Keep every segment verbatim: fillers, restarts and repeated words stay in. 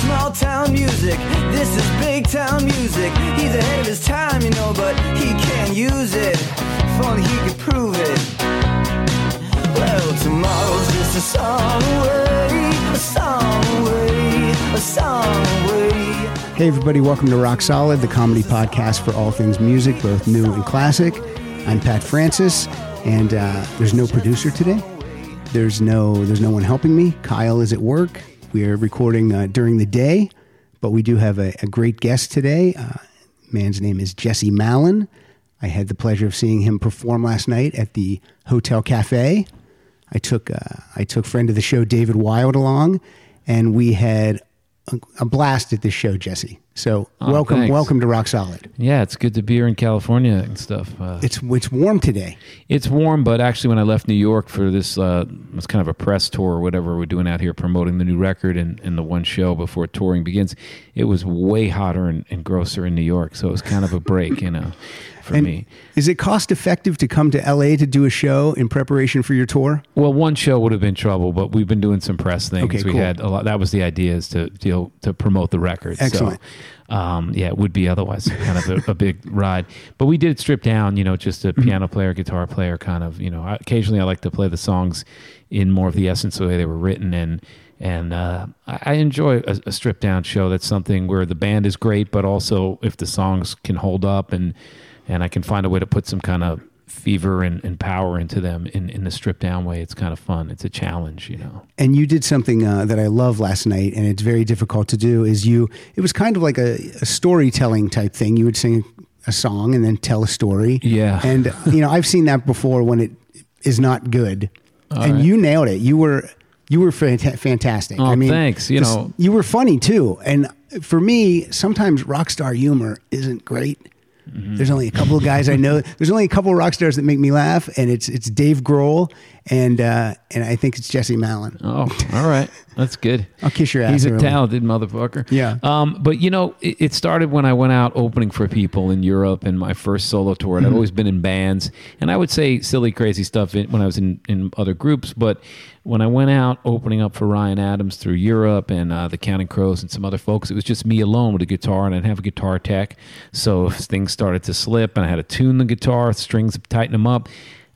small town music. This is big town music. He's ahead of his time, you know, but he can't use it. If only he could prove it. Well, tomorrow's just a song away, a song away, a song away. Hey everybody, welcome to Rock Solid, the comedy podcast for all things music, both new and classic. I'm Pat Francis, and uh, there's no producer today. There's no there's no one helping me. Kyle is at work. We are recording uh, during the day, but we do have a, a great guest today. Uh, man's name is Jesse Malin. I had the pleasure of seeing him perform last night at the Hotel Cafe. I took uh, I took friend of the show David Wild along, and we had a, a blast at this show, Jesse. So oh, welcome, thanks. welcome to Rock Solid. Yeah, it's good to be here in California and stuff. Uh, it's it's warm today. It's warm, but actually, when I left New York for this, uh, it was kind of a press tour or whatever we're doing out here, promoting the new record and, and the one show before touring begins. It was way hotter and, and grosser in New York, so it was kind of a break, you know, for and me. Is it cost effective to come to L A to do a show in preparation for your tour? Well, one show would have been trouble, but we've been doing some press things. Okay, we cool. had a lot. That was the idea, is to you know, to promote the record. Excellent. So, Um, yeah, it would be otherwise kind of a, a big ride, but we did strip down, you know, just a piano player, guitar player kind of, you know, I, occasionally I like to play the songs in more of the essence of the way they were written. And, and, uh, I, I enjoy a, a stripped down show. That's something where the band is great, but also if the songs can hold up and, and I can find a way to put some kind of fever and, and power into them in, in the stripped down way, it's kind of fun. It's a challenge, you know. And you did something uh, that I love last night, and it's very difficult to do, is you, it was kind of like a, a storytelling type thing. You would sing a song and then tell a story. Yeah. And, you know, I've seen that before when it is not good. All and right. You nailed it. You were, you were fant- fantastic. Oh, I mean, thanks. You this, know, you were funny too. And for me, sometimes rock star humor isn't great. Mm-hmm. There's only a couple of guys I know. There's only a couple of rock stars that make me laugh, and it's it's Dave Grohl and uh, and I think it's Jesse Malin. Oh, all right, that's good. I'll kiss your ass. He's a really talented motherfucker. Yeah. Um, but you know, it, it started when I went out opening for people in Europe in my first solo tour, and mm-hmm. I've always been in bands, and I would say silly, crazy stuff when I was in, in other groups, but when I went out opening up for Ryan Adams through Europe and uh, the Counting Crows and some other folks, it was just me alone with a guitar, and I'd have a guitar tech. So if things started to slip and I had to tune the guitar, strings, tighten them up,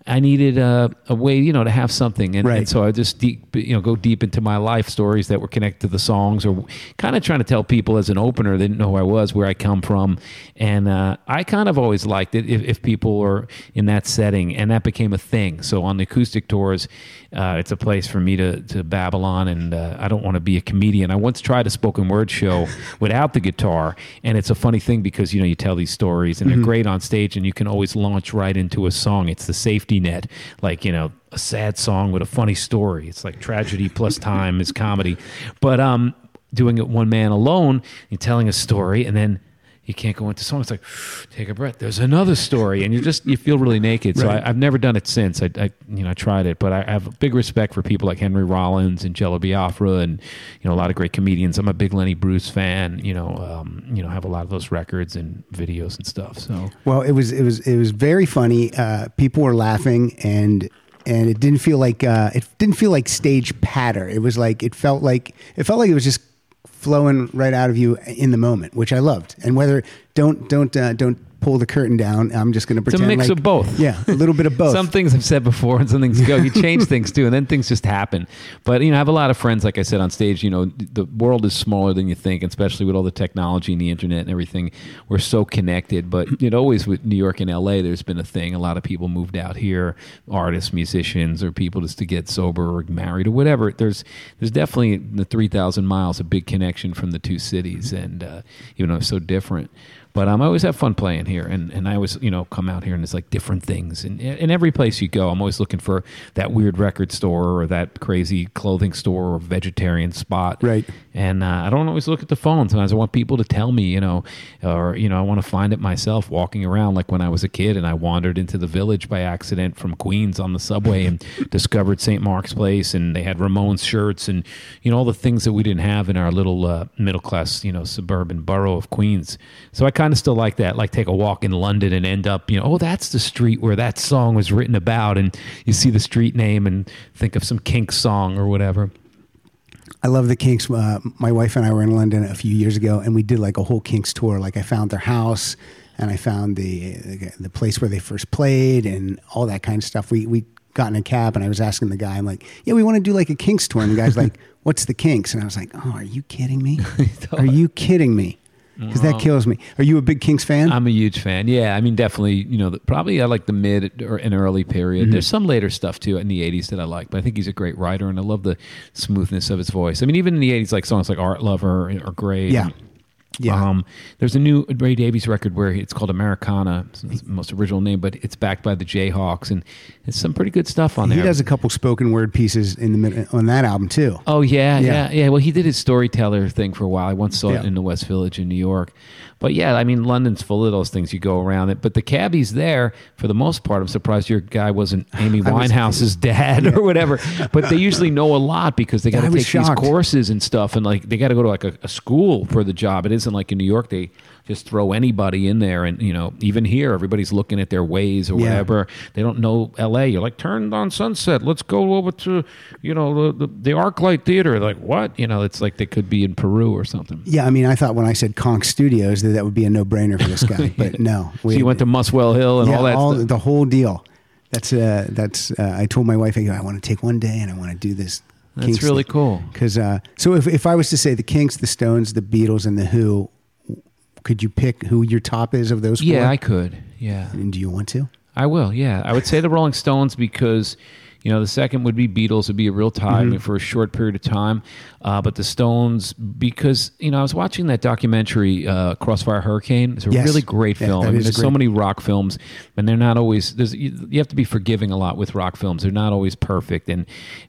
I needed a, a way, you know, to have something. And, right. and so I just deep, you know, go deep into my life stories that were connected to the songs, or kind of trying to tell people as an opener, they didn't know who I was, where I come from. And uh, I kind of always liked it if, if people were in that setting, and that became a thing. So on the acoustic tours, uh, it's a place for me to, to babble on, and uh, I don't want to be a comedian. I once tried a spoken word show without the guitar, and it's a funny thing because, you know, you tell these stories and mm-hmm. they're great on stage, and you can always launch right into a song. It's the safety net, like, you know, a sad song with a funny story. It's like tragedy plus time is comedy. But um doing it one man alone and telling a story, and then you can't go into song. It's like, take a breath, there's another story, and you just you feel really naked. Right. So I, I've never done it since. I, I you know I tried it, but I, I have a big respect for people like Henry Rollins and Jello Biafra, and you know a lot of great comedians. I'm a big Lenny Bruce fan. You know, um, you know, have a lot of those records and videos and stuff. So well, it was it was it was very funny. Uh, people were laughing, and and it didn't feel like uh, it didn't feel like stage patter. It was like it felt like it felt like it was just flowing right out of you in the moment, which I loved. And whether don't don't uh, don't pull the curtain down, I'm just going to pretend it's a mix like, of both. Yeah, a little bit of both. Some things I've said before, and some things go. You change things too, and then things just happen. But you know, I have a lot of friends. Like I said on stage, you know, the world is smaller than you think, especially with all the technology and the internet and everything. We're so connected. But you know, always with New York and L A, there's been a thing. A lot of people moved out here, artists, musicians, or people just to get sober or married or whatever. There's there's definitely the three thousand miles a big connection from the two cities, and uh, even though it's so different, but um, I always have fun playing here, and, and I always you know come out here, and it's like different things, and in every place you go, I'm always looking for that weird record store or that crazy clothing store or vegetarian spot, right? And uh, I don't always look at the phone. Sometimes I want people to tell me, you know, or you know, I want to find it myself walking around, like when I was a kid and I wandered into the Village by accident from Queens on the subway and discovered Saint Mark's Place, and they had Ramones shirts, and you know all the things that we didn't have in our little Uh, middle-class, you know, suburban borough of Queens. So I kind of still like that, like take a walk in London and end up, you know, oh, that's the street where that song was written about, and you see the street name and think of some Kinks song or whatever. I love the Kinks. Uh, my wife and I were in London a few years ago, and we did like a whole Kinks tour. Like I found their house, and I found the the place where they first played, and all that kind of stuff. We we got in a cab, and I was asking the guy, I'm like, "Yeah, we want to do like a Kinks tour." And the guy's like, "What's the Kinks?" And I was like, "Oh, are you kidding me? Are you kidding me?" Because that kills me. Are you a big Kinks fan? I'm a huge fan. Yeah, I mean, definitely. You know, the, probably I like the mid or an early period. Mm-hmm. There's some later stuff too in the eighties that I like, but I think he's a great writer, and I love the smoothness of his voice. I mean, even in the eighties, like songs like "Art Lover" are great. Yeah, yeah. Um, there's a new Ray Davies record where it's called Americana. It's the most original name, but it's backed by the Jayhawks, and it's some pretty good stuff on there. He does a couple spoken word pieces in the mid- on that album too. Oh yeah, yeah, yeah, yeah. Well, he did his storyteller thing for a while. I once saw yeah. it in the West Village in New York. But yeah, I mean, London's full of those things. You go around it, but the cabbie's there for the most part. I'm surprised your guy wasn't Amy Winehouse's was, dad yeah. or whatever. But they usually know a lot because they got to take shocked. these courses and stuff, and like they got to go to like a, a school for the job. It isn't like in New York they just throw anybody in there, and you know, even here everybody's looking at their ways or yeah. whatever. They don't know L A. You're like, turn on Sunset, let's go over to, you know, the, the, the Arclight Theater. Like, what? You know, it's like they could be in Peru or something. Yeah, I mean, I thought when I said Conk Studios that that would be a no-brainer for this guy, but yeah. no. We, so you went to Muswell Hill and yeah, all that all, stuff? The whole deal. That's uh, that's. Uh, I told my wife, I go, I want to take one day and I want to do this. That's Kinks really thing. Cool. Because uh, so if if I was to say the Kinks, the Stones, the Beatles, and the Who. Could you pick who your top is of those four? Yeah, I could. Yeah. And do you want to? I will, yeah. I would say the Rolling Stones because, you know, the second would be Beatles. It would be a real tie mm-hmm. for a short period of time. Uh, but the Stones, because, you know, I was watching that documentary, uh, Crossfire Hurricane. It's a yes. really great film. Yeah, I mean, there's great. so many rock films, and they're not always, there's, you, you have to be forgiving a lot with rock films. They're not always perfect, and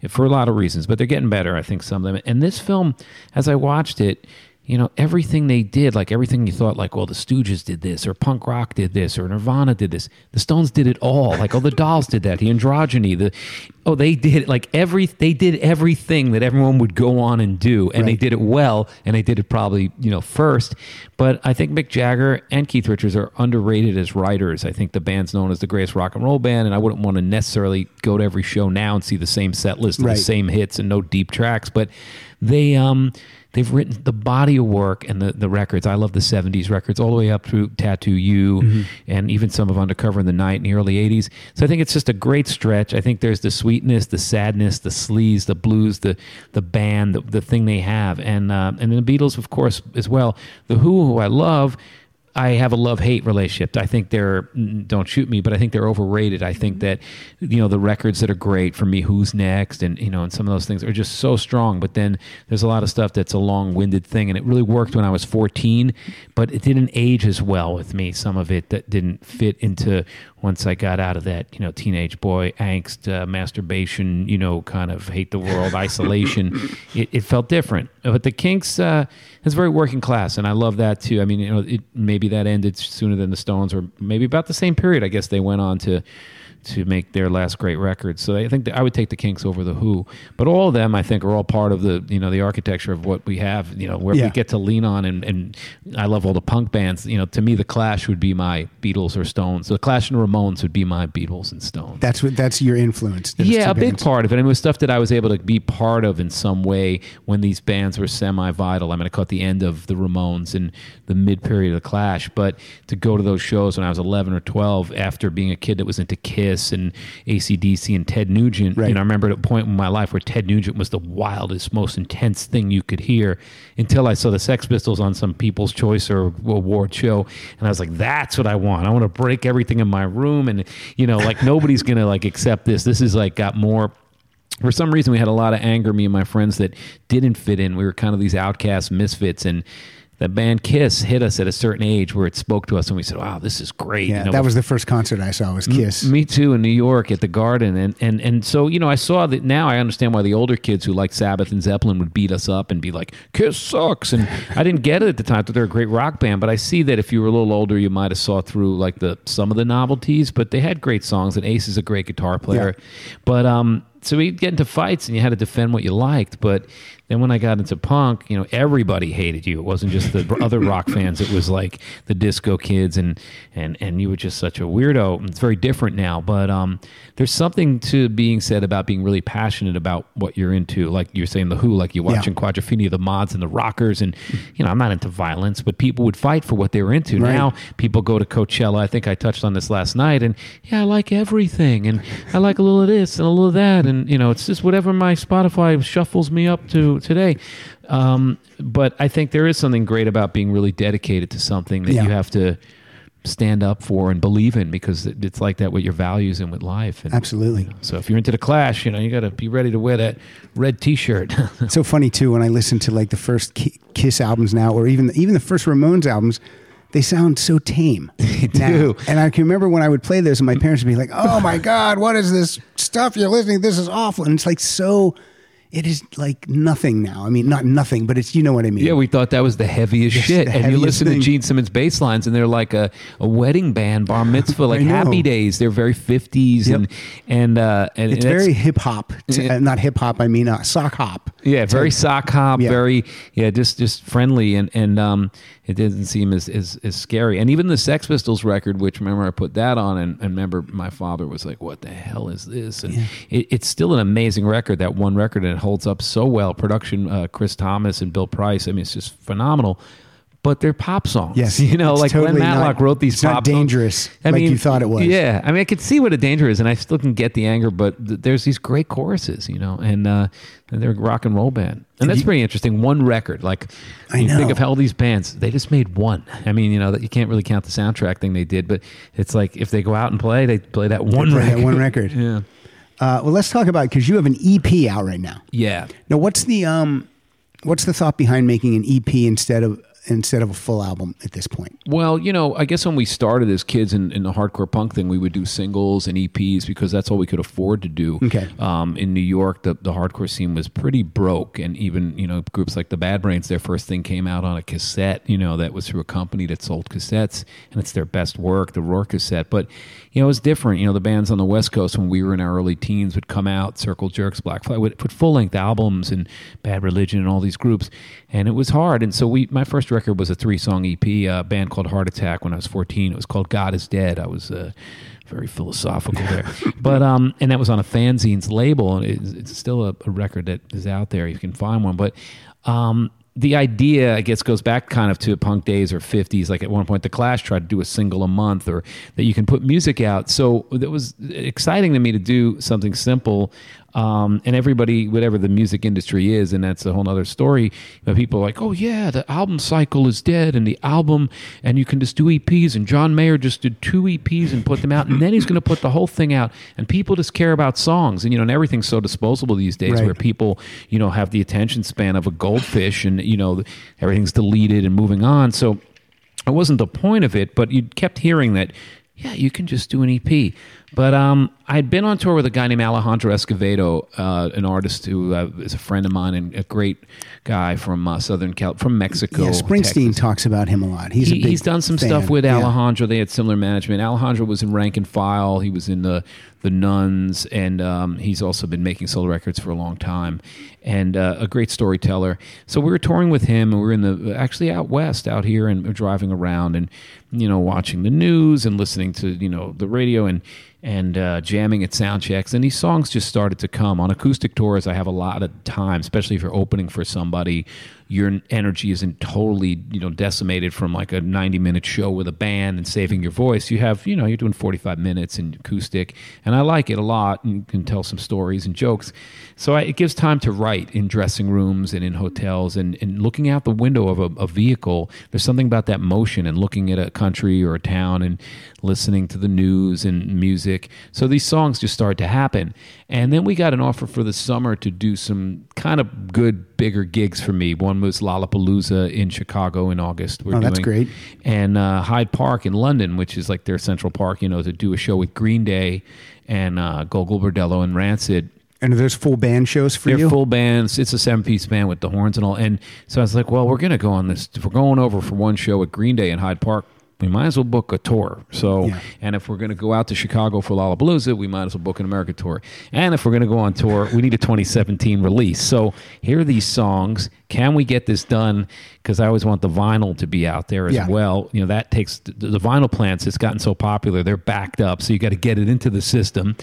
for a lot of reasons, but they're getting better, I think, some of them. And this film, as I watched it, you know, everything they did, like everything you thought, like, well, the Stooges did this, or punk rock did this, or Nirvana did this. The Stones did it all. Like, oh, the Dolls did that. The Androgyny, the oh, they did like every they did everything that everyone would go on and do, and right. they did it well, and they did it probably, you know, first. But I think Mick Jagger and Keith Richards are underrated as writers. I think the band's known as the greatest rock and roll band, and I wouldn't want to necessarily go to every show now and see the same set list and right. the same hits and no deep tracks, but they um. They've written the body of work and the, the records. I love the seventies records all the way up through Tattoo You mm-hmm. and even some of Undercover in the Night in the early eighties. So I think it's just a great stretch. I think there's the sweetness, the sadness, the sleaze, the blues, the the band, the, the thing they have. And, uh, and then the Beatles, of course, as well. The Who, who I love, I have a love-hate relationship. I think they're, don't shoot me, but I think they're overrated. I think that, you know, the records that are great for me, Who's Next, and, you know, and some of those things are just so strong. But then there's a lot of stuff that's a long-winded thing, and it really worked when I was fourteen, but it didn't age as well with me, some of it that didn't fit into once I got out of that, you know, teenage boy angst, uh, masturbation, you know, kind of hate the world, isolation. It, it felt different. But the Kinks, uh, it's very working class, and I love that too. I mean, you know, it, maybe that ended sooner than the Stones, or maybe about the same period. I guess they went on to to make their last great record. So I think that I would take the Kinks over the Who, but all of them I think are all part of the, you know, the architecture of what we have, you know, where yeah. we get to lean on. And, and I love all the punk bands, you know. To me, the Clash would be my Beatles or Stones. The Clash and Ramones would be my Beatles and Stones. That's what, that's your influence. Yeah, a bands. big part of it. I mean, it was stuff that I was able to be part of in some way when these bands were semi-vital. I mean, I caught the end of the Ramones and the mid-period of the Clash, but to go to those shows when I was eleven or twelve, after being a kid that was into Kiss and A C D C and Ted Nugent. Right. And I remember at a point in my life where Ted Nugent was the wildest, most intense thing you could hear, until I saw the Sex Pistols on some People's Choice or award show. And I was like, that's what I want. I want to break everything in my room. And, you know, like nobody's going to like accept this. This is like got more... For some reason, we had a lot of anger, me and my friends, that didn't fit in. We were kind of these outcast misfits, and the band Kiss hit us at a certain age where it spoke to us, and we said, wow, this is great. Yeah, you know, that was the first concert I saw was Kiss. M- me too, in New York at the Garden. And, and and so, you know, I saw that now. I understand why the older kids who like Sabbath and Zeppelin would beat us up and be like, Kiss sucks. And I didn't get it at the time that they're a great rock band, but I see that if you were a little older, you might have saw through like the some of the novelties, but they had great songs, and Ace is a great guitar player. Yeah. But, um... So we'd get into fights, and you had to defend what you liked, but Then when I got into punk, you know, everybody hated you. It wasn't just the other rock fans. It was like the disco kids, and and and you were just such a weirdo. It's very different now, but um, there's something to being said about being really passionate about what you're into. Like you're saying The Who, like you're watching yeah. Quadrophenia, the Mods and the Rockers, and you know, I'm not into violence, but people would fight for what they were into. Right. Now people go to Coachella. I think I touched on this last night, and yeah, I like everything, and I like a little of this and a little of that, and you know, it's just whatever my Spotify shuffles me up to today. Um, but I think there is something great about being really dedicated to something that yeah. you have to stand up for and believe in, because it's like that with your values and with life. And, absolutely. You know, so if you're into The Clash, you know, you got to be ready to wear that red T-shirt. It's so funny too when I listen to like the first Kiss albums now, or even even the first Ramones albums. They sound so tame. They do. And I can remember when I would play this and my parents would be like, oh my God, what is this stuff you're listening to? This is awful. And it's like so, it is like nothing now. I mean, not nothing, but it's, you know what I mean? Yeah, we thought that was the heaviest it's shit. The heaviest and you listen thing. to Gene Simmons bass lines and they're like a, a wedding band, bar mitzvah, like Happy Days. They're very fifties. Yep. And, and, uh, and it's and very hip hop. Uh, not hip hop, I mean uh, sock hop. Yeah, very so, sock hop, yeah. very, yeah, just just friendly. And, and um, it doesn't seem as, as, as scary. And even the Sex Pistols record, which remember I put that on, and, and remember my father was like, what the hell is this? And yeah. it, it's still an amazing record, that one record, and it holds up so well. Production, uh, Chris Thomas and Bill Price, I mean, it's just phenomenal. But they're pop songs. Yes. You know, like totally Glenn Matlock not, wrote these pop songs. It's not dangerous I like mean, you thought it was. Yeah. I mean, I could see what a danger is, and I still can get the anger, but th- there's these great choruses, you know, and, uh, and they're a rock and roll band. And, and that's you, pretty interesting. One record. Like, I you know. think of all these bands, they just made one. I mean, you know, that you can't really count the soundtrack thing they did, but it's like if they go out and play, they play that one play record. That one record. yeah. Uh, well, let's talk about it, because you have an E P out right now. Yeah. Now, what's the, um, what's the thought behind making an E P instead of... instead of a full album at this point? Well, you know, I guess when we started as kids in, in the hardcore punk thing, we would do singles and E Ps because that's all we could afford to do. Okay. Um, in New York, the, the hardcore scene was pretty broke, and even, you know, groups like the Bad Brains, their first thing came out on a cassette, you know, that was through a company that sold cassettes, and it's their best work, the Roar cassette. But, you know, it was different. You know, the bands on the West Coast when we were in our early teens would come out, Circle Jerks, Black Flag, would put full-length albums and Bad Religion and all these groups, and it was hard. And so we, my first record was a three-song E P, a band called Heart Attack when I was fourteen. It was called God Is Dead. I was uh, very philosophical there. but um, And that was on a fanzine's label, and it's, it's still a, a record that is out there. You can find one. But um, the idea, I guess, goes back kind of to punk days or fifties. Like at one point, The Clash tried to do a single a month, or that you can put music out. So it was exciting to me to do something simple. Um, and everybody, whatever the music industry is, and that's a whole other story, but people are like, oh yeah, the album cycle is dead, and the album, and you can just do E Ps, and John Mayer just did two E Ps and put them out, and then he's going to put the whole thing out, and people just care about songs, and you know, and everything's so disposable these days, right. where people, you know, have the attention span of a goldfish, and you know, everything's deleted and moving on. So it wasn't the point of it, but you kept hearing that, yeah, you can just do an E P. But um, I'd been on tour with a guy named Alejandro Escovedo, uh, an artist who uh, is a friend of mine and a great guy from uh, Southern Cal, from Mexico. Yeah, Springsteen Texas. talks about him a lot. He's he, a big he's done some fan. stuff with Alejandro. Yeah. They had similar management. Alejandro was in Rank and File. He was in the the Nuns, and um, he's also been making solo records for a long time, and uh, a great storyteller. So we were touring with him, and we were in the actually out west, out here, and we were driving around, and you know, watching the news and listening to you know the radio and. and uh, jamming at sound checks, and these songs just started to come. On acoustic tours, I have a lot of time, especially if you're opening for somebody, your energy isn't totally, you know, decimated from like a ninety-minute show with a band and saving your voice. You have, you know, you're doing forty-five minutes in acoustic, and I like it a lot, and can tell some stories and jokes. So I, it gives time to write in dressing rooms and in hotels, and, and looking out the window of a, a vehicle. There's something about that motion and looking at a country or a town and listening to the news and music. So these songs just started to happen. And then we got an offer for the summer to do some kind of good, bigger gigs for me. One was Lollapalooza in Chicago in August. We're oh, that's doing, great. And uh, Hyde Park in London, which is like their Central Park, you know, to do a show with Green Day and uh, Gogol Bordello and Rancid. And are those full band shows for They're you? They're full bands. It's a seven-piece band with the horns and all. And so I was like, well, we're going to go on this. If we're going over for one show at Green Day in Hyde Park, we might as well book a tour. So, yeah. And if we're going to go out to Chicago for Lollapalooza, we might as well book an America tour. And if we're going to go on tour, we need a twenty seventeen release. So here are these songs. Can we get this done? Because I always want the vinyl to be out there as yeah. well. You know, that takes the, the vinyl plants. It's gotten so popular. They're backed up. So you got to get it into the system.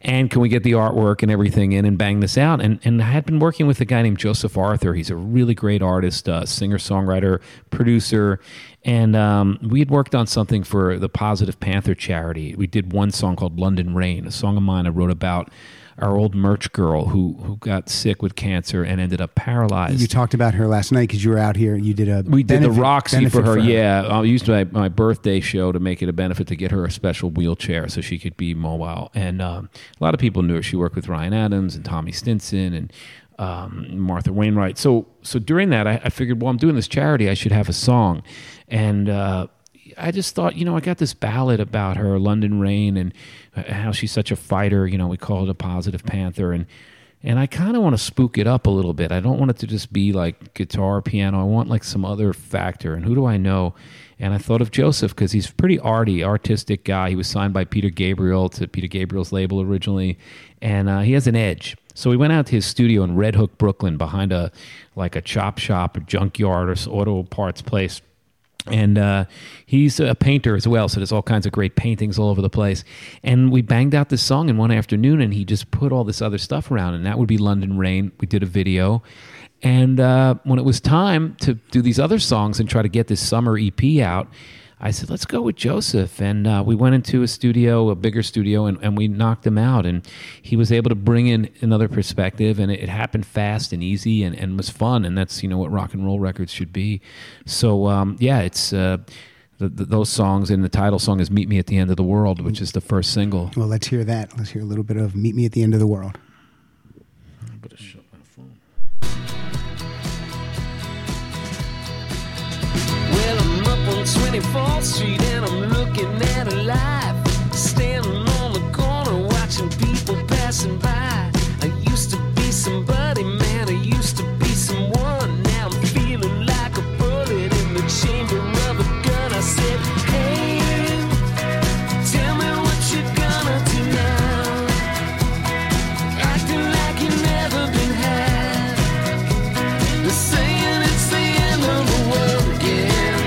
And can we get the artwork and everything in and bang this out? And and I had been working with a guy named Joseph Arthur. He's a really great artist, uh, singer, songwriter, producer. And um, we had worked on something for the Positive Panther charity. We did one song called London Rain, a song of mine I wrote about our old merch girl who who got sick with cancer and ended up paralyzed. You talked about her last night because you were out here and you did a We benefit, did the Roxy for her, for her, yeah. I used my, my birthday show to make it a benefit to get her a special wheelchair so she could be mobile. And um, a lot of people knew her. She worked with Ryan Adams and Tommy Stinson and um, Martha Wainwright. So so during that, I, I figured, well, I'm doing this charity. I should have a song. And uh, I just thought, you know, I got this ballad about her, London Rain, and how she's such a fighter. You know, we call it a Positive Panther. And and I kind of want to spook it up a little bit. I don't want it to just be like guitar, piano. I want like some other factor. And who do I know? And I thought of Joseph because he's pretty arty, artistic guy. He was signed by Peter Gabriel to Peter Gabriel's label originally. And uh, he has an edge. So we went out to his studio in Red Hook, Brooklyn, behind a like a chop shop or junkyard or auto parts place. And uh, he's a painter as well, so there's all kinds of great paintings all over the place. And we banged out this song in one afternoon, and he just put all this other stuff around, and that would be London Rain. We did a video. And uh, when it was time to do these other songs and try to get this summer E P out, I said, let's go with Joseph. And uh, we went into a studio, a bigger studio, and, and we knocked him out. And he was able to bring in another perspective, and it, it happened fast and easy and, and was fun. And that's, you know, what rock and roll records should be. So, um, yeah, it's... Uh, The, the, those songs, and the title song is Meet Me at the End of the World, which is the first single. Well, let's hear that. Let's hear a little bit of Meet Me at the End of the World. I'm gonna shut my phone. Well, I'm up on twenty-fourth street and I'm looking at a life. Standing on the corner watching people passing by. I used to be somebody, man, I used to be someone. Now I'm feeling like a bullet in the chamber. I said, hey, tell me what you're gonna do now, acting like you never been had, they're saying it's the end of the world again,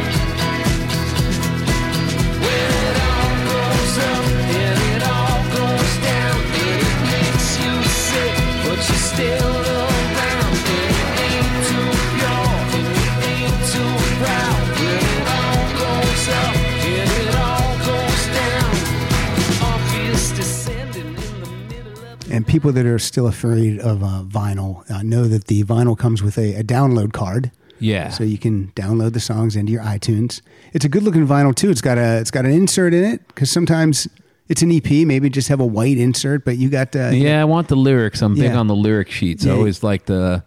when it all goes up and it all goes down, and it makes you sick, but you still around, and it ain't too pure, and it ain't too proud, when it all up, and it all goes down. Obvious descending in the middle of. And people that are still afraid of uh, vinyl uh, know that the vinyl comes with a, a download card. Yeah. So you can download the songs into your iTunes. It's a good looking vinyl too. It's got a it's got an insert in it because sometimes it's an E P. Maybe just have a white insert, but you got uh, yeah. I want the lyrics. I'm yeah. big on the lyric sheets. Yeah. I always like the.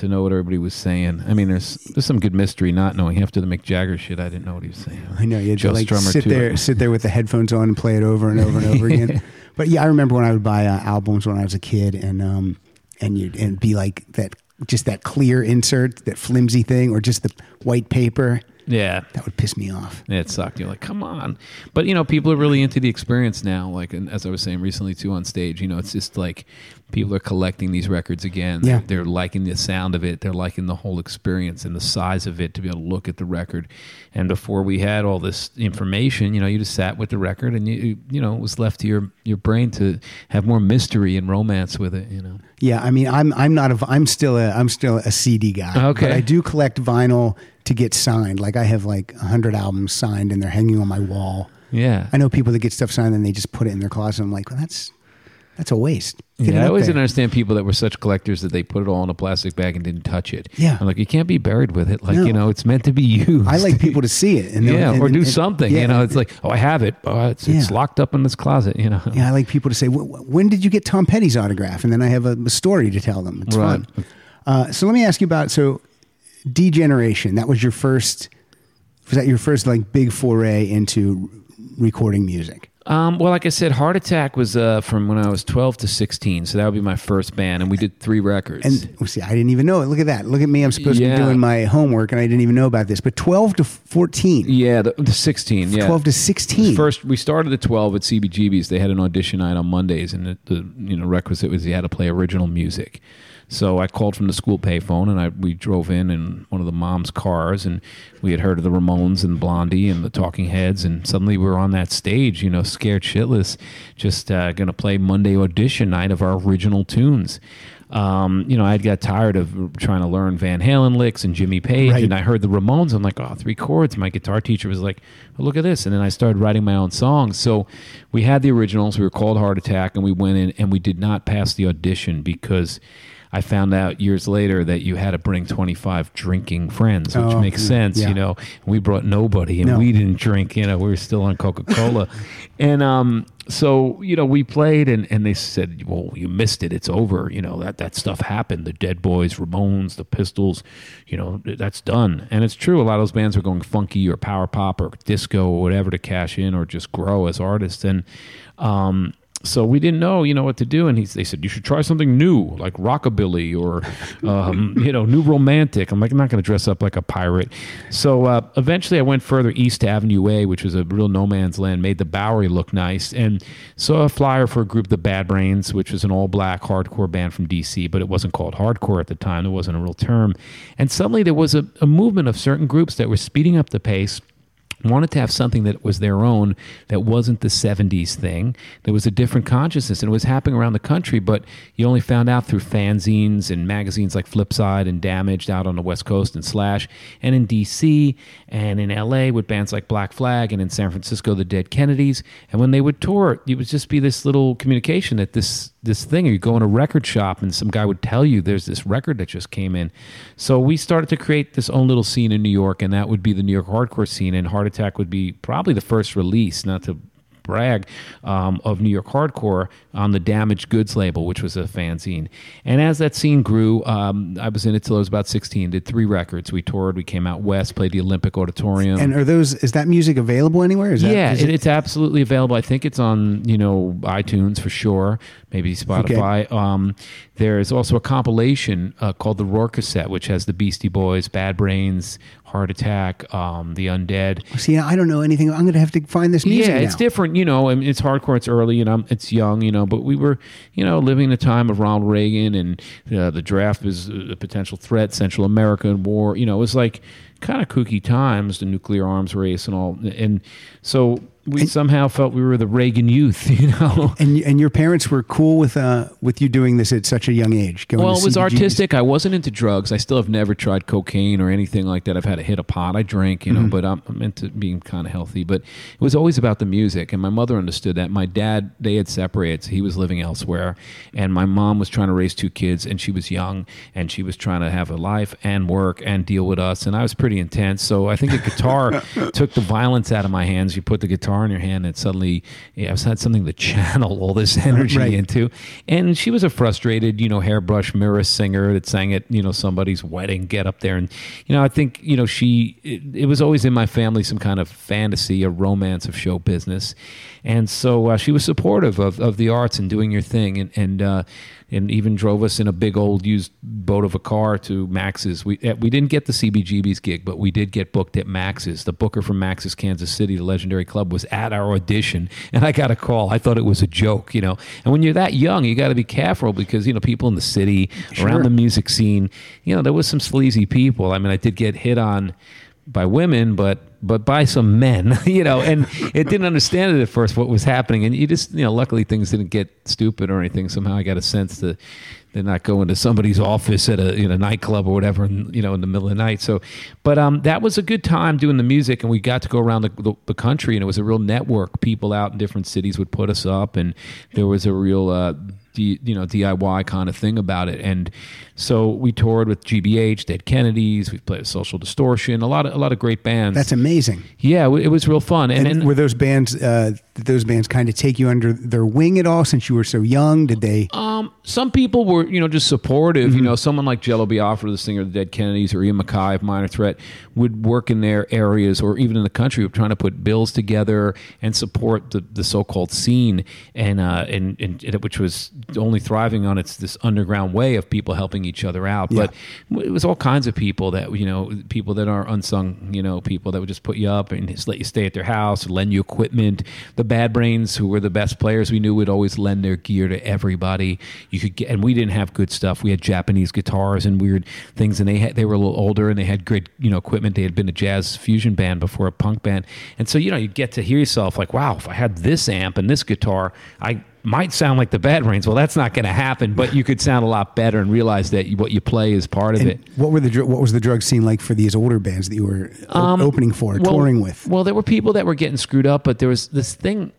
To know what everybody was saying. I mean, there's there's some good mystery not knowing. After the Mick Jagger shit, I didn't know what he was saying. I know you had Joe to like Strummer sit there, sit there with the headphones on and play it over and over and over again. But yeah, I remember when I would buy uh, albums when I was a kid, and um, and you'd and be like that, just that clear insert, that flimsy thing, or just the white paper. Yeah. That would piss me off. Yeah, it sucked. You're like, come on. But, you know, people are really into the experience now. Like, and as I was saying recently, too, on stage, you know, it's just like people are collecting these records again. Yeah. They're liking the sound of it. They're liking the whole experience and the size of it to be able to look at the record. And before we had all this information, you know, you just sat with the record and, you you know, it was left to your, your brain to have more mystery and romance with it, you know. Yeah, I mean, I'm I'm not a I'm still a I'm still a C D guy. Okay. But I do collect vinyl to get signed. Like I have like a hundred albums signed and they're hanging on my wall. Yeah. I know people that get stuff signed and they just put it in their closet. I'm like, well, that's that's a waste. Get yeah, I always there. Didn't understand people that were such collectors that they put it all in a plastic bag and didn't touch it. Yeah. I'm like, you can't be buried with it. Like, no. You know, it's meant to be used. I like people to see it. And yeah, and, or do and, something. Yeah, you know, it's like, oh, I have it. Oh, it's, yeah. it's locked up in this closet, you know. Yeah, I like people to say, when did you get Tom Petty's autograph? And then I have a, a story to tell them. It's right. fun. Uh, so let me ask you about, so D Generation, that was your first, was that your first like big foray into recording music? Um, well, like I said, Heart Attack was uh, from when I was twelve to sixteen, so that would be my first band, and we did three records. And well, see, I didn't even know it. Look at that. Look at me. I'm supposed yeah. to be doing my homework, and I didn't even know about this. But twelve to fourteen. Yeah, the, the sixteen, yeah. twelve to sixteen. First, we started at twelve at C B G B's. They had an audition night on Mondays, and the, the you know requisite was you had to play original music. So I called from the school payphone, and I we drove in in one of the mom's cars, and we had heard of the Ramones and Blondie and the Talking Heads, and suddenly we were on that stage, you know, scared shitless, just uh, going to play Monday audition night of our original tunes. Um, you know, I got tired of trying to learn Van Halen licks and Jimmy Page, right. and I heard the Ramones. I'm like, oh, three chords. My guitar teacher was like, well, look at this. And then I started writing my own songs. So we had the originals. We were called Heart Attack, and we went in, and we did not pass the audition because I found out years later that you had to bring twenty-five drinking friends, which oh, makes sense, yeah. you know. We brought nobody, and no. we didn't drink, you know. We were still on Coca-Cola. and um, so, you know, we played, and, and they said, well, you missed it. It's over. You know, that, that stuff happened. The Dead Boys, Ramones, the Pistols, you know, that's done. And it's true. A lot of those bands were going funky or power pop or disco or whatever to cash in or just grow as artists. And, um so we didn't know, you know, what to do. And he, they said, you should try something new, like rockabilly or, um, you know, new romantic. I'm like, I'm not going to dress up like a pirate. So uh, eventually I went further east to Avenue A, which was a real no man's land, made the Bowery look nice, and saw a flyer for a group, the Bad Brains, which was an all-black hardcore band from D C, but it wasn't called hardcore at the time. There wasn't a real term. And suddenly there was a, a movement of certain groups that were speeding up the pace, wanted to have something that was their own, that wasn't the seventies thing. There was a different consciousness, and it was happening around the country, but you only found out through fanzines and magazines like Flipside and Damaged out on the West Coast and Slash, and in D C and in L A with bands like Black Flag, and in San Francisco, the Dead Kennedys. And when they would tour, it would just be this little communication that this this thing, or you go in a record shop and some guy would tell you there's this record that just came in. So we started to create this own little scene in New York, and that would be the New York hardcore scene, and Heart Attack would be probably the first release, not to brag, um, of New York hardcore on the Damaged Goods label, which was a fanzine. And as that scene grew, um, I was in it till I was about sixteen, did three records. We toured, we came out west, played the Olympic Auditorium. And are those, is that music available anywhere? Is that, yeah, is it, it's absolutely available. I think it's on, you know, iTunes for sure, maybe Spotify. Okay. Um, there is also a compilation uh, called the Roar Cassette, which has the Beastie Boys, Bad Brains, Heart Attack, um, the Undead. See, I don't know anything. I'm going to have to find this music. Yeah, it's now. Different, you know. I mean, it's hardcore. It's early, and I'm, it's young, you know. But we were, you know, living the time of Ronald Reagan, and uh, the draft was a potential threat, Central America and war. You know, it was like kind of kooky times, the nuclear arms race and all. And so we and, somehow felt we were the Reagan Youth, you know. And and your parents were cool with uh with you doing this at such a young age? Going well, to it was C D Gs. Artistic. I wasn't into drugs. I still have never tried cocaine or anything like that. I've had a hit a pot. I drink, you know, mm-hmm. but I'm, I'm into being kind of healthy. But it was always about the music, and my mother understood that. My dad, they had separated, so he was living elsewhere, and my mom was trying to raise two kids, and she was young, and she was trying to have a life and work and deal with us, and I was pretty intense. So I think the guitar took the violence out of my hands. You put the guitar in your hand, and suddenly, yeah, I was had something to channel all this energy right. into. And she was a frustrated, you know, hairbrush mirror singer that sang at, you know, somebody's wedding, get up there. And, you know, I think, you know, she, it, it was always in my family some kind of fantasy, a romance of show business. And so uh, she was supportive of, of the arts and doing your thing, and, and, uh, and even drove us in a big old used boat of a car to Max's. We we didn't get the C B G B's gig, but we did get booked at Max's. The booker from Max's, Kansas City, the legendary club, was at our audition, and I got a call. I thought it was a joke, you know. And when you're that young, you got to be careful because, you know, people in the city, sure. around the music scene, you know, there was some sleazy people. I mean, I did get hit on by women, but but by some men, you know, and it didn't understand it at first what was happening. And you just, you know, luckily things didn't get stupid or anything. Somehow I got a sense that they're not going to somebody's office at a, you know, nightclub or whatever, in, you know, in the middle of the night. So, but um, that was a good time doing the music, and we got to go around the, the, the country, and it was a real network. People out in different cities would put us up, and there was a real uh, D, you know, D I Y kind of thing about it. And so we toured with G B H, Dead Kennedys. We've played with Social Distortion, a lot of a lot of great bands. That's amazing. Yeah, it was real fun. And, and, and were those bands uh, did those bands kind of take you under their wing at all since you were so young? Did they? Um, some people were, you know, just supportive. Mm-hmm. You know, someone like Jello Biafra, the singer of the Dead Kennedys, or Ian Mackay of Minor Threat, would work in their areas or even in the country of trying to put bills together and support the, the so-called scene, and uh, and, and which was only thriving on its this underground way of people helping each other out. Yeah. But it was all kinds of people that, you know, people that are unsung, you know, people that would just put you up and just let you stay at their house, lend you equipment. The Bad Brains, who were the best players we knew, would always lend their gear to everybody. You could get, and we didn't have good stuff. We had Japanese guitars and weird things, and they had, they were a little older and they had good, you know, equipment. They had been a jazz fusion band before, a punk band. And so, you know, you get to hear yourself like, wow, if I had this amp and this guitar, I might sound like the Bad Brains. Well, that's not going to happen, but you could sound a lot better and realize that what you play is part of and it. What were the what was the drug scene like for these older bands that you were um, opening for, well, touring with? Well, there were people that were getting screwed up, but there was this thing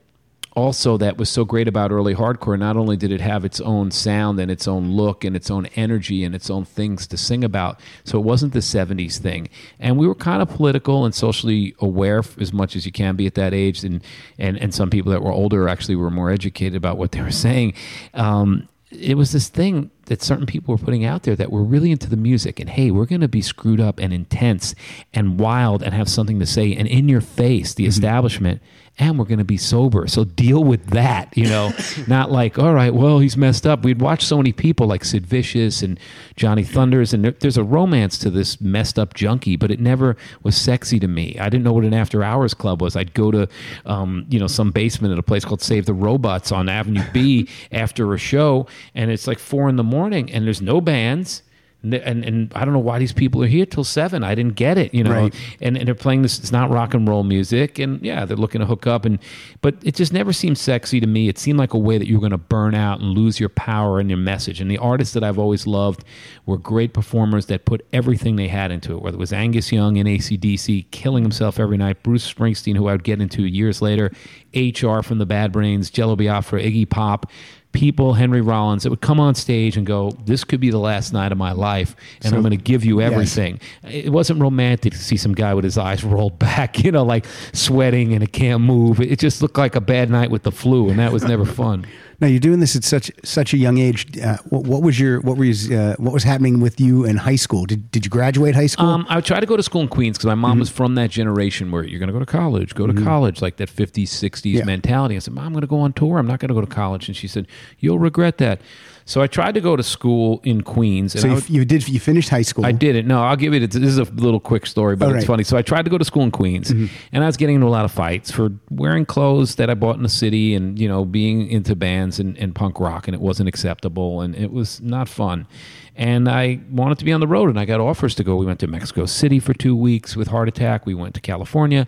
also that was so great about early hardcore. Not only did it have its own sound and its own look and its own energy and its own things to sing about, so it wasn't the seventies thing. And we were kind of political and socially aware as much as you can be at that age, and and, and some people that were older actually were more educated about what they were saying. Um, it was this thing that certain people were putting out there that were really into the music, and hey, we're going to be screwed up and intense and wild and have something to say and in your face, the mm-hmm. establishment, and we're going to be sober, so deal with that, you know. Not like, all right, well, he's messed up. We'd watch so many people like Sid Vicious and Johnny Thunders, and there, there's a romance to this messed up junkie, but it never was sexy to me. I didn't know what an after hours club was. I'd go to um, you know, some basement at a place called Save the Robots on Avenue B after a show, and it's like four in the morning morning and there's no bands, and, and and I don't know why these people are here till seven. I didn't get it, you know. Right. and and they're playing this, it's not rock and roll music, and yeah, they're looking to hook up, and but it just never seemed sexy to me. It seemed like a way that you were going to burn out and lose your power and your message. And the artists that I've always loved were great performers that put everything they had into it, whether it was Angus Young in A C D C killing himself every night, Bruce Springsteen, who I would get into years later, H R from the Bad Brains, Jello Biafra, Iggy Pop, people, Henry Rollins, that would come on stage and go, this could be the last night of my life, and so, I'm going to give you everything. Yes. It wasn't romantic to see some guy with his eyes rolled back, you know, like sweating and it can't move. It just looked like a bad night with the flu, and that was never fun. Now, you're doing this at such such a young age. Uh, what, what was your what were you, uh, what was happening with you in high school? Did did you graduate high school? Um, I tried to go to school in Queens because my mom mm-hmm. was from that generation where you're going to go to college, go to mm-hmm. college, like that fifties, sixties yeah. mentality. I said, Mom, I'm going to go on tour. I'm not going to go to college. And she said, you'll regret that. So I tried to go to school in Queens. And so you, would, you did you finished high school? I didn't. No, I'll give it. This is a little quick story, but oh, it's right. funny. So I tried to go to school in Queens, mm-hmm. and I was getting into a lot of fights for wearing clothes that I bought in the city, and you know, being into bands and, and punk rock, and it wasn't acceptable, and it was not fun. And I wanted to be on the road, and I got offers to go. We went to Mexico City for two weeks with Heart Attack. We went to California.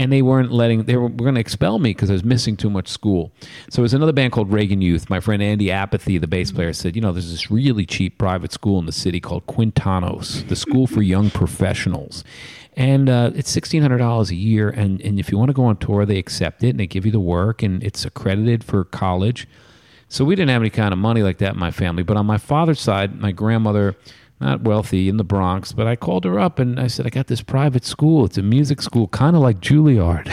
And they weren't letting, they were, were going to expel me because I was missing too much school. So there was another band called Reagan Youth. My friend Andy Apathy, the bass player, said, you know, there's this really cheap private school in the city called Quintano's, the School for Young Professionals. And uh, it's sixteen hundred dollars a year. And, and if you want to go on tour, they accept it and they give you the work and it's accredited for college. So we didn't have any kind of money like that in my family. But on my father's side, my grandmother, not wealthy, in the Bronx, but I called her up and I said, I got this private school. It's a music school, kind of like Juilliard.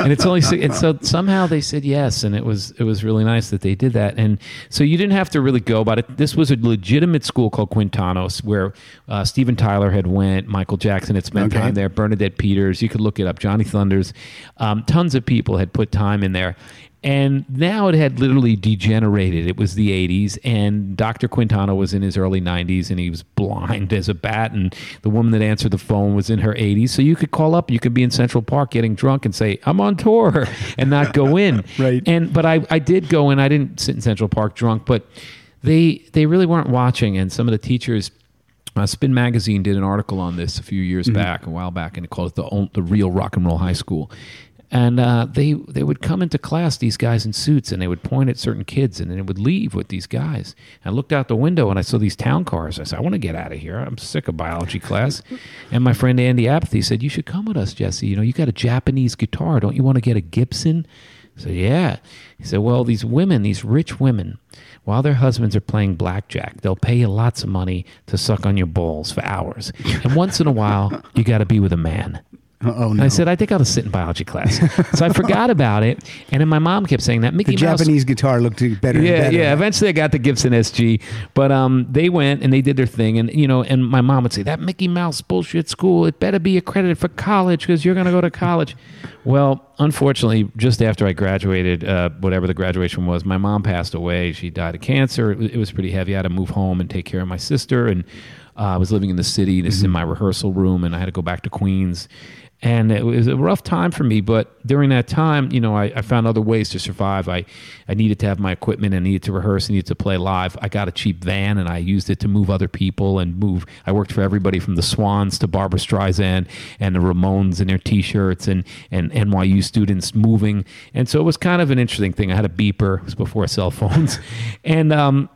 And it's only six, and so somehow they said yes, and it was it was really nice that they did that. And so you didn't have to really go about it. This was a legitimate school called Quintano's where uh, Steven Tyler had went, Michael Jackson had spent okay. time there, Bernadette Peters, you could look it up, Johnny Thunders. Um, tons of people had put time in there. And now it had literally degenerated. It was the eighties, and Doctor Quintana was in his early nineties, and he was blind as a bat, and the woman that answered the phone was in her eighties. So you could call up, you could be in Central Park getting drunk and say, I'm on tour, and not go in. Right. And But I, I did go in. I didn't sit in Central Park drunk, but they they really weren't watching, and some of the teachers... Uh, Spin Magazine did an article on this a few years mm-hmm. back, a while back, and it called it the, the Real Rock and Roll High School. And uh, they they would come into class, these guys in suits, and they would point at certain kids, and then they would leave with these guys. And I looked out the window, and I saw these town cars. I said, I want to get out of here. I'm sick of biology class. And my friend Andy Apathy said, you should come with us, Jesse. You know, you got a Japanese guitar. Don't you want to get a Gibson? I said, yeah. He said, well, these women, these rich women, while their husbands are playing blackjack, they'll pay you lots of money to suck on your balls for hours. And once in a while, you got to be with a man. Oh, no. I said, I think I'll just sit in biology class. So I forgot about it. And then my mom kept saying that. Mickey the Mouse, Japanese guitar looked better yeah, and better. Yeah, eventually I got the Gibson S G. But um, they went and they did their thing. And you know, and my mom would say, that Mickey Mouse bullshit school, it better be accredited for college because you're going to go to college. Well, unfortunately, just after I graduated, uh, whatever the graduation was, my mom passed away. She died of cancer. It was pretty heavy. I had to move home and take care of my sister. And uh, I was living in the city. This mm-hmm. is in my rehearsal room. And I had to go back to Queens. And it was a rough time for me, but during that time, you know, I, I found other ways to survive. I, I needed to have my equipment. I needed to rehearse. I needed to play live. I got a cheap van, and I used it to move other people and move. I worked for everybody from the Swans to Barbra Streisand and the Ramones in their T-shirts and, and N Y U students moving. And so it was kind of an interesting thing. I had a beeper. It was before cell phones. and um,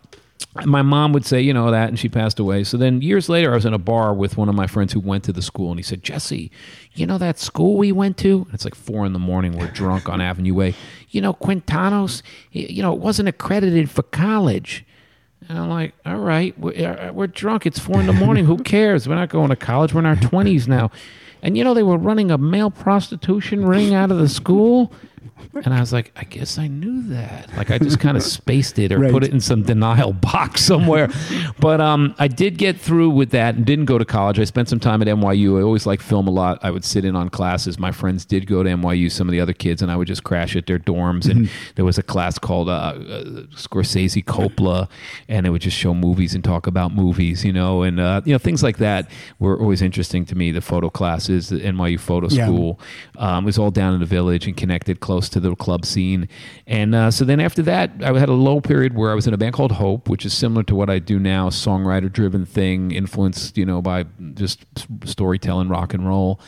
my mom would say, you know, that, and she passed away. So then years later, I was in a bar with one of my friends who went to the school, and he said, Jesse, you know that school we went to? It's like four in the morning. We're drunk on Avenue A. You know, Quintano's, you know, it wasn't accredited for college. And I'm like, all right, we're, we're drunk. It's four in the morning. Who cares? We're not going to college. We're in our twenties now. And, you know, they were running a male prostitution ring out of the school. And I was like, I guess I knew that. Like, I just kind of spaced it or right. put it in some denial box somewhere. But um, I did get through with that and didn't go to college. I spent some time at N Y U. I always liked film a lot. I would sit in on classes. My friends did go to N Y U, some of the other kids, and I would just crash at their dorms. And mm-hmm. there was a class called uh, uh, Scorsese Coppola, and they would just show movies and talk about movies, you know, and uh, you know, things like that were always interesting to me. The photo classes, the N Y U photo school. Yeah. Um, it was all down in the village and connected close to the club scene. And uh, so then after that, I had a low period where I was in a band called Hope, which is similar to what I do now, songwriter-driven thing, influenced, you know, by just storytelling, rock and roll.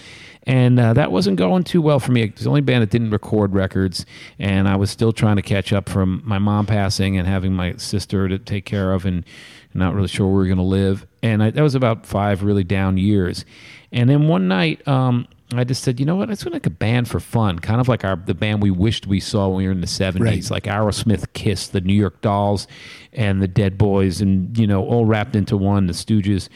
And uh, that wasn't going too well for me. It was the only band that didn't record records, and I was still trying to catch up from my mom passing and having my sister to take care of and not really sure where we were going to live. And I, that was about five really down years. And then one night... Um, I just said, you know what? Let's do like a band for fun, kind of like our the band we wished we saw when we were in the seventies, right. like Aerosmith, Kiss, the New York Dolls, and the Dead Boys, and you know, all wrapped into one, the Stooges.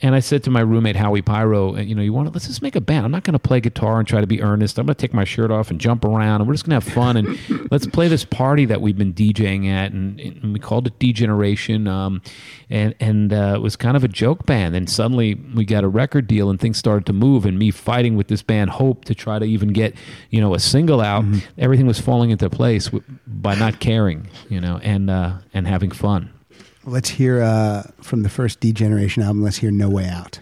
And I said to my roommate Howie Pyro, you know, you want to let's just make a band. I'm not going to play guitar and try to be earnest. I'm going to take my shirt off and jump around, and we're just going to have fun. And let's play this party that we've been DJing at, and, and we called it D Generation. Um, and and uh, it was kind of a joke band. And suddenly we got a record deal, and things started to move. And me fighting with this band Hope to try to even get, you know, a single out. Mm-hmm. Everything was falling into place by not caring, you know, and uh, and having fun. Let's hear uh, from the first D Generation album. Let's hear No Way Out.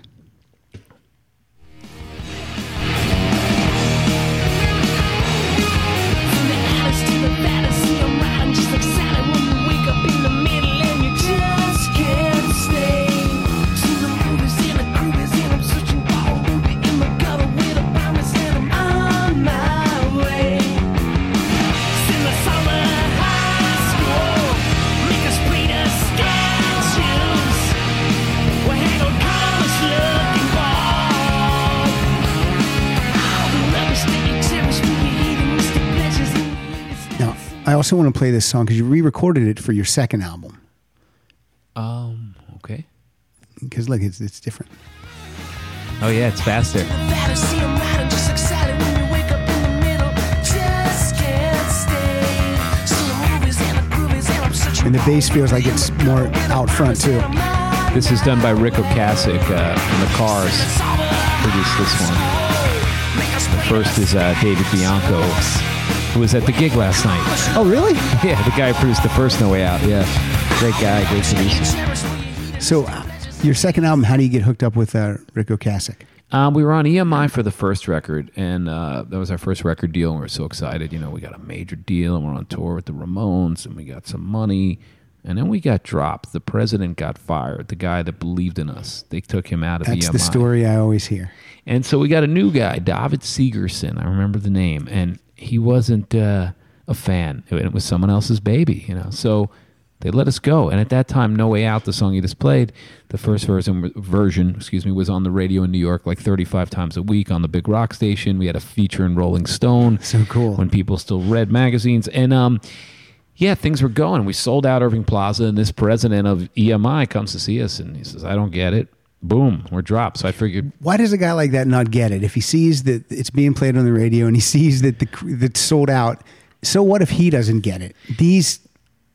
I also want to play this song because you re-recorded it for your second album. Um, okay. Because look, it's it's different. Oh yeah, it's faster. And the bass feels like it's more out front too. This is done by Rick Ocasek uh, from The Cars. Produced this one. The first is uh, David Bianco. Was at the gig last night. Oh, really? Yeah, the guy who produced the first No Way Out. Yeah, great guy, great producer. So, uh, your second album, how do you get hooked up with uh, Rick Ocasek? Um, we were on E M I for the first record, and uh, that was our first record deal, and we were so excited. You know, we got a major deal, and we're on tour with the Ramones, and we got some money, and then we got dropped. The president got fired, the guy that believed in us. They took him out of That's E M I. That's the story I always hear. And so we got a new guy, David Segerson. I remember the name, and he wasn't uh, a fan. It was someone else's baby, you know. So they let us go. And at that time, No Way Out, the song you just played, the first version, version, excuse me, was on the radio in New York like thirty-five times a week on the Big Rock station. We had a feature in Rolling Stone. So cool. When people still read magazines. And um, yeah, things were going. We sold out Irving Plaza, and this president of E M I comes to see us, and he says, I don't get it. Boom, we're dropped. So I figured, why does a guy like that not get it? If he sees that it's being played on the radio and he sees that the that's sold out, so what if he doesn't get it? These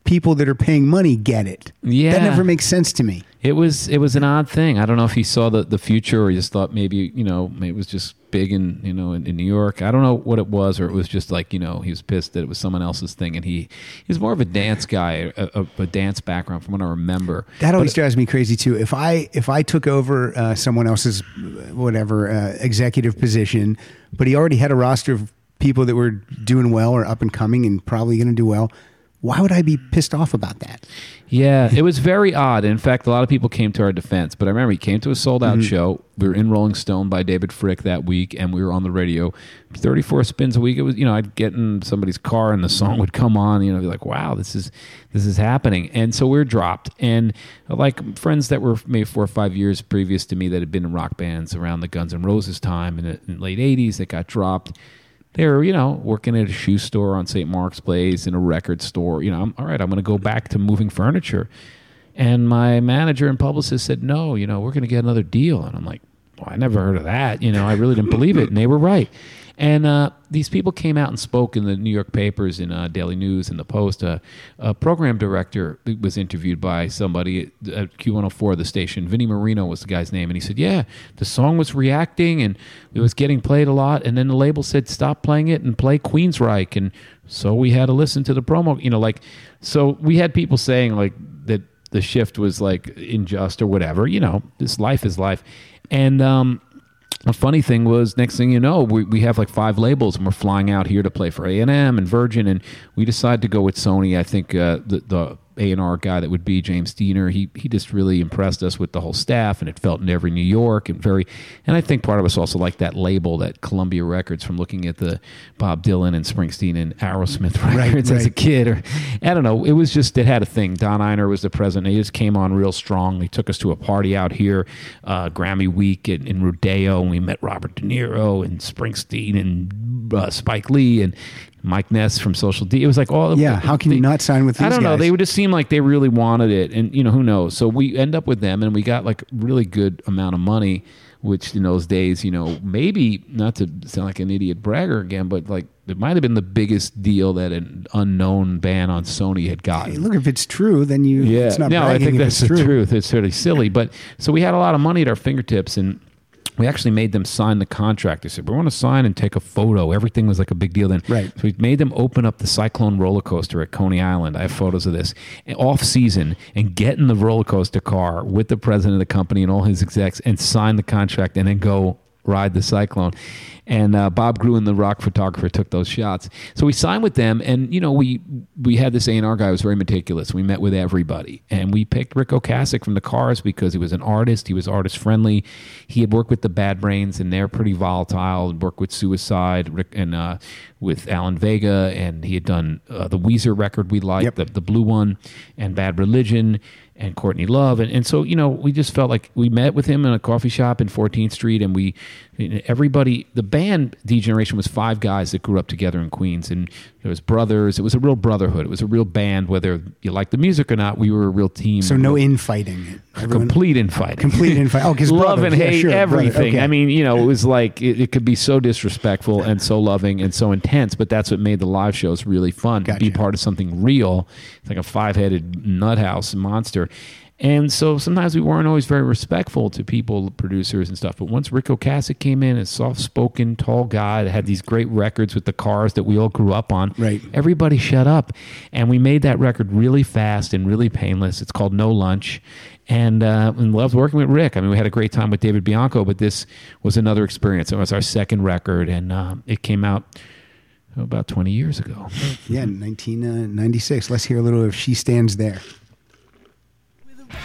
people that are paying money get it. Yeah. That never makes sense to me. It was it was an odd thing. I don't know if he saw the, the future or he just thought maybe, you know, maybe it was just big in, you know, in, in New York. I don't know what it was, or it was just like, you know, he was pissed that it was someone else's thing, and he, he was more of a dance guy, a, a, a dance background from what I remember. That always but, drives me crazy too. If I if I took over uh, someone else's whatever uh, executive position, but he already had a roster of people that were doing well or up and coming and probably going to do well, why would I be pissed off about that? Yeah, it was very odd. In fact, a lot of people came to our defense. But I remember he came to a sold-out mm-hmm. show. We were in Rolling Stone by David Frick that week, and we were on the radio thirty-four spins a week. It was, you know, I'd get in somebody's car, and the song would come on. You know, be like, wow, this is this is happening. And so we were dropped. And like friends that were maybe four or five years previous to me that had been in rock bands around the Guns N' Roses time in the in late eighties that got dropped. They were, you know, working at a shoe store on Saint Mark's Place, in a record store. You know, I'm, all right, I'm going to go back to moving furniture. And my manager and publicist said, no, you know, we're going to get another deal. And I'm like, well, I never heard of that. You know, I really didn't believe it. And they were right. And uh, these people came out and spoke in the New York papers, in uh, Daily News, in the Post. Uh, a program director was interviewed by somebody at, at Q one oh four, the station. Vinnie Marino was the guy's name. And he said, yeah, the song was reacting and it was getting played a lot. And then the label said, stop playing it and play Queensryche. And so we had to listen to the promo. You know, like, so we had people saying, like, that the shift was, like, unjust or whatever. You know, this life is life. And, um, the funny thing was, next thing you know, we, we have like five labels, and we're flying out here to play for A and M and Virgin, and we decide to go with Sony. I think uh, the the A and R guy that would be James Diener, he he just really impressed us with the whole staff, and it felt in every New York and very, and I think part of us also liked that label, that Columbia Records, from looking at the Bob Dylan and Springsteen and Aerosmith records right, as right. a kid, or I don't know, it was just, it had a thing. Don Einer was the president. He just came on real strong. He took us to a party out here, uh, Grammy Week in, in Rodeo, and we met Robert De Niro and Springsteen and uh, Spike Lee and Mike Ness from Social D. It was like all the yeah. How can they, you not sign with these I don't know. Guys? They would just seem like they really wanted it, and you know, who knows. So we end up with them, and we got like really good amount of money, which in those days, you know, maybe not to sound like an idiot bragger again, but like it might have been the biggest deal that an unknown band on Sony had gotten. Hey, look, if it's true, then you yeah. It's not no, I think that's the true. truth. It's really silly, but so we had a lot of money at our fingertips, and we actually made them sign the contract. They said, we want to sign and take a photo. Everything was like a big deal then. Right. So we made them open up the Cyclone roller coaster at Coney Island. I have photos of this. And off season, and get in the roller coaster car with the president of the company and all his execs and sign the contract and then go ride the Cyclone. And uh, Bob Gruen, the rock photographer, took those shots. So we signed with them, and you know, we we had this A and R guy who was very meticulous. We met with everybody, and we picked Rick Ocasek from The Cars because he was an artist. He was artist friendly. He had worked with the Bad Brains, and they're pretty volatile. And worked with Suicide, Rick, and uh, with Alan Vega, and he had done uh, the Weezer record we liked, yep. the the blue one, and Bad Religion, and Courtney Love, and and so you know, we just felt like we met with him in a coffee shop in fourteenth Street, and we everybody the band D Generation was five guys that grew up together in Queens, and there was brothers. It was a real brotherhood. It was a real band, whether you liked the music or not. We were a real team. So no infighting. Everyone, complete infighting. Complete infighting. Oh, because love brothers, and hate, yeah, sure, everything. Okay. I mean, you know, it was like it, it could be so disrespectful and so loving and so intense, but that's what made the live shows really fun. Gotcha. To be part of something real. It's like a five-headed nut house monster. And so sometimes we weren't always very respectful to people, producers and stuff. But once Rick Ocasek came in, a soft-spoken, tall guy that had these great records with The Cars that we all grew up on, right. Everybody shut up. And we made that record really fast and really painless. It's called No Lunch. And, uh, and loved working with Rick. I mean, we had a great time with David Bianco, but this was another experience. It was our second record, and uh, it came out about twenty years ago. Yeah, nineteen ninety-six. Let's hear a little of She Stands There. Yeah.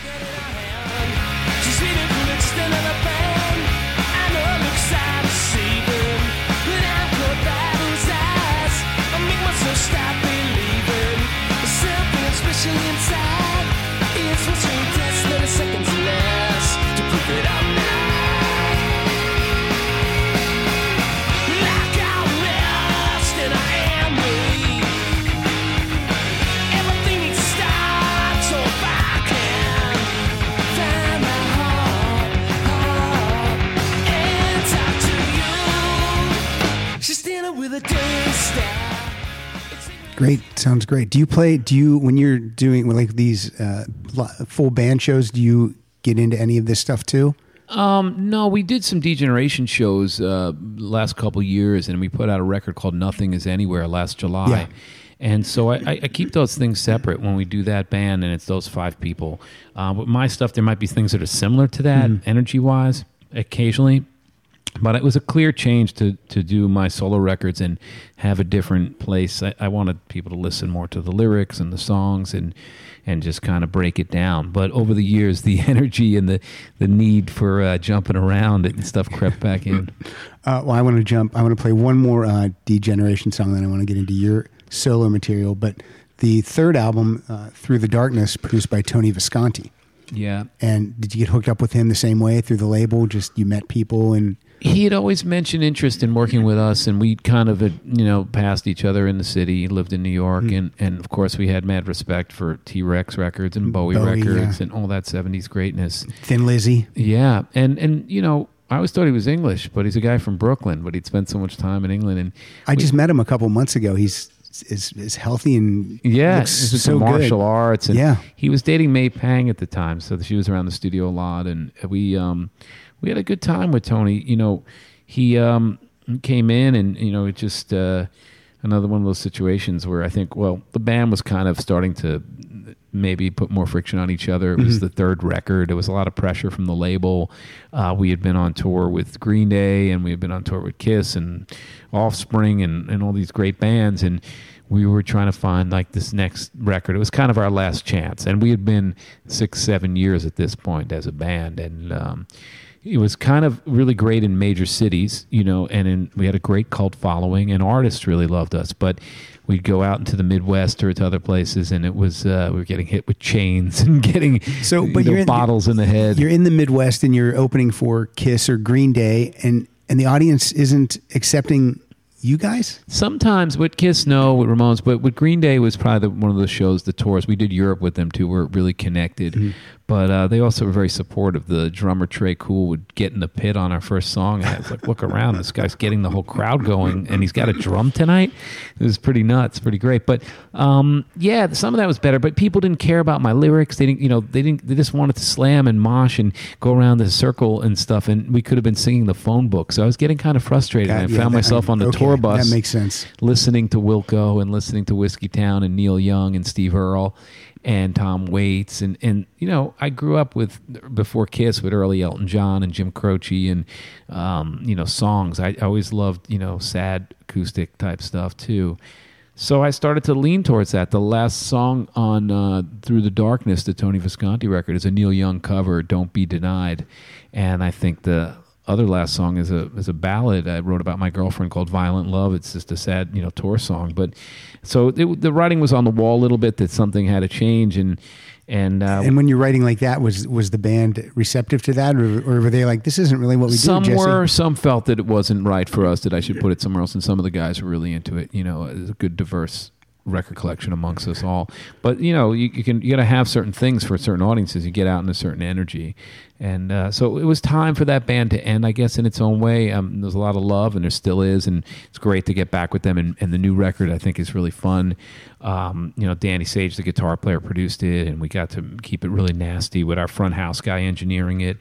I know it looks sad to see them, but I've got battles eyes. Great. Sounds great. Do you play, do you, when you're doing like these uh, full band shows, do you get into any of this stuff too? Um, no, we did some D Generation shows uh, last couple years, and we put out a record called Nothing Is Anywhere last July. Yeah. And so I, I keep those things separate when we do that band, and it's those five people. Uh, with my stuff, there might be things that are similar to that, mm-hmm. energy-wise, occasionally. But it was a clear change to, to do my solo records and have a different place. I, I wanted people to listen more to the lyrics and the songs and and just kind of break it down. But over the years, the energy and the, the need for uh, jumping around and stuff crept back in. uh, well, I want to jump. I want to play one more uh, D Generation song, then I want to get into your solo material. But the third album, uh, Through the Darkness, produced by Tony Visconti. Yeah. And did you get hooked up with him the same way through the label? Just you met people and... He had always mentioned interest in working with us, and we kind of, had, you know, passed each other in the city. He lived in New York, mm-hmm. and, and of course we had mad respect for T-Rex records and Bowie, Bowie records yeah. and all that seventies greatness. Thin Lizzy. Yeah, and, and you know, I always thought he was English, but he's a guy from Brooklyn, but he'd spent so much time in England. And I we, just met him a couple months ago. He's is is healthy and yeah, looks so martial good. arts. And yeah. He was dating May Pang at the time, so she was around the studio a lot, and we... um. We had a good time with Tony. You know, he um, came in and, you know, it just uh, another one of those situations where I think, well, the band was kind of starting to maybe put more friction on each other. It was the third record. There was a lot of pressure from the label. Uh, we had been on tour with Green Day, and we had been on tour with Kiss and Offspring and, and all these great bands. And we were trying to find like this next record. It was kind of our last chance. And we had been six, seven years at this point as a band. And, um, it was kind of really great in major cities, you know, and in, we had a great cult following, and artists really loved us. But we'd go out into the Midwest or to other places, and it was uh, we were getting hit with chains and getting so, but you know, you're bottles in, in the head. You're in the Midwest, and you're opening for Kiss or Green Day, and, and the audience isn't accepting you guys? Sometimes with Kiss, no, with Ramones, but with Green Day was probably the, one of the shows, the tours. We did Europe with them too. We're really connected. Mm-hmm. But uh, they also were very supportive. The drummer Trey Cool would get in the pit on our first song, and I was like, look around, this guy's getting the whole crowd going, and he's got a drum tonight. It was pretty nuts, pretty great. But um, yeah, some of that was better. But people didn't care about my lyrics. They didn't, you know, they didn't. They just wanted to slam and mosh and go around the circle and stuff. And we could have been singing the phone book. So I was getting kind of frustrated. That, and I yeah, found that, myself on the okay, tour bus, that makes sense, listening to Wilco and listening to Whiskey Town and Neil Young and Steve Earle and Tom Waits, and, and you know, I grew up with, before Kiss, with early Elton John and Jim Croce and, um, you know, songs. I, I always loved, you know, sad acoustic type stuff too. So I started to lean towards that. The last song on uh, Through the Darkness, the Tony Visconti record, is a Neil Young cover, Don't Be Denied. And I think the other last song is a is a ballad I wrote about my girlfriend called Violent Love. It's just a sad, you know, tour song. But so it, the writing was on the wall a little bit that something had to change. And and uh, and when you're writing like that, was was the band receptive to that, or, or were they like, this isn't really what we do? Some were. Some felt that it wasn't right for us, that I should put it somewhere else. And some of the guys were really into it. You know, it was a good diverse record collection amongst us all. But you know, you, you can you got to have certain things for certain audiences. You get out in a certain energy. And uh, so it was time for that band to end, I guess, in its own way. Um, there's a lot of love, and there still is, and it's great to get back with them. And, and the new record, I think, is really fun. Um, you know, Danny Sage, the guitar player, produced it, and we got to keep it really nasty with our front house guy engineering it.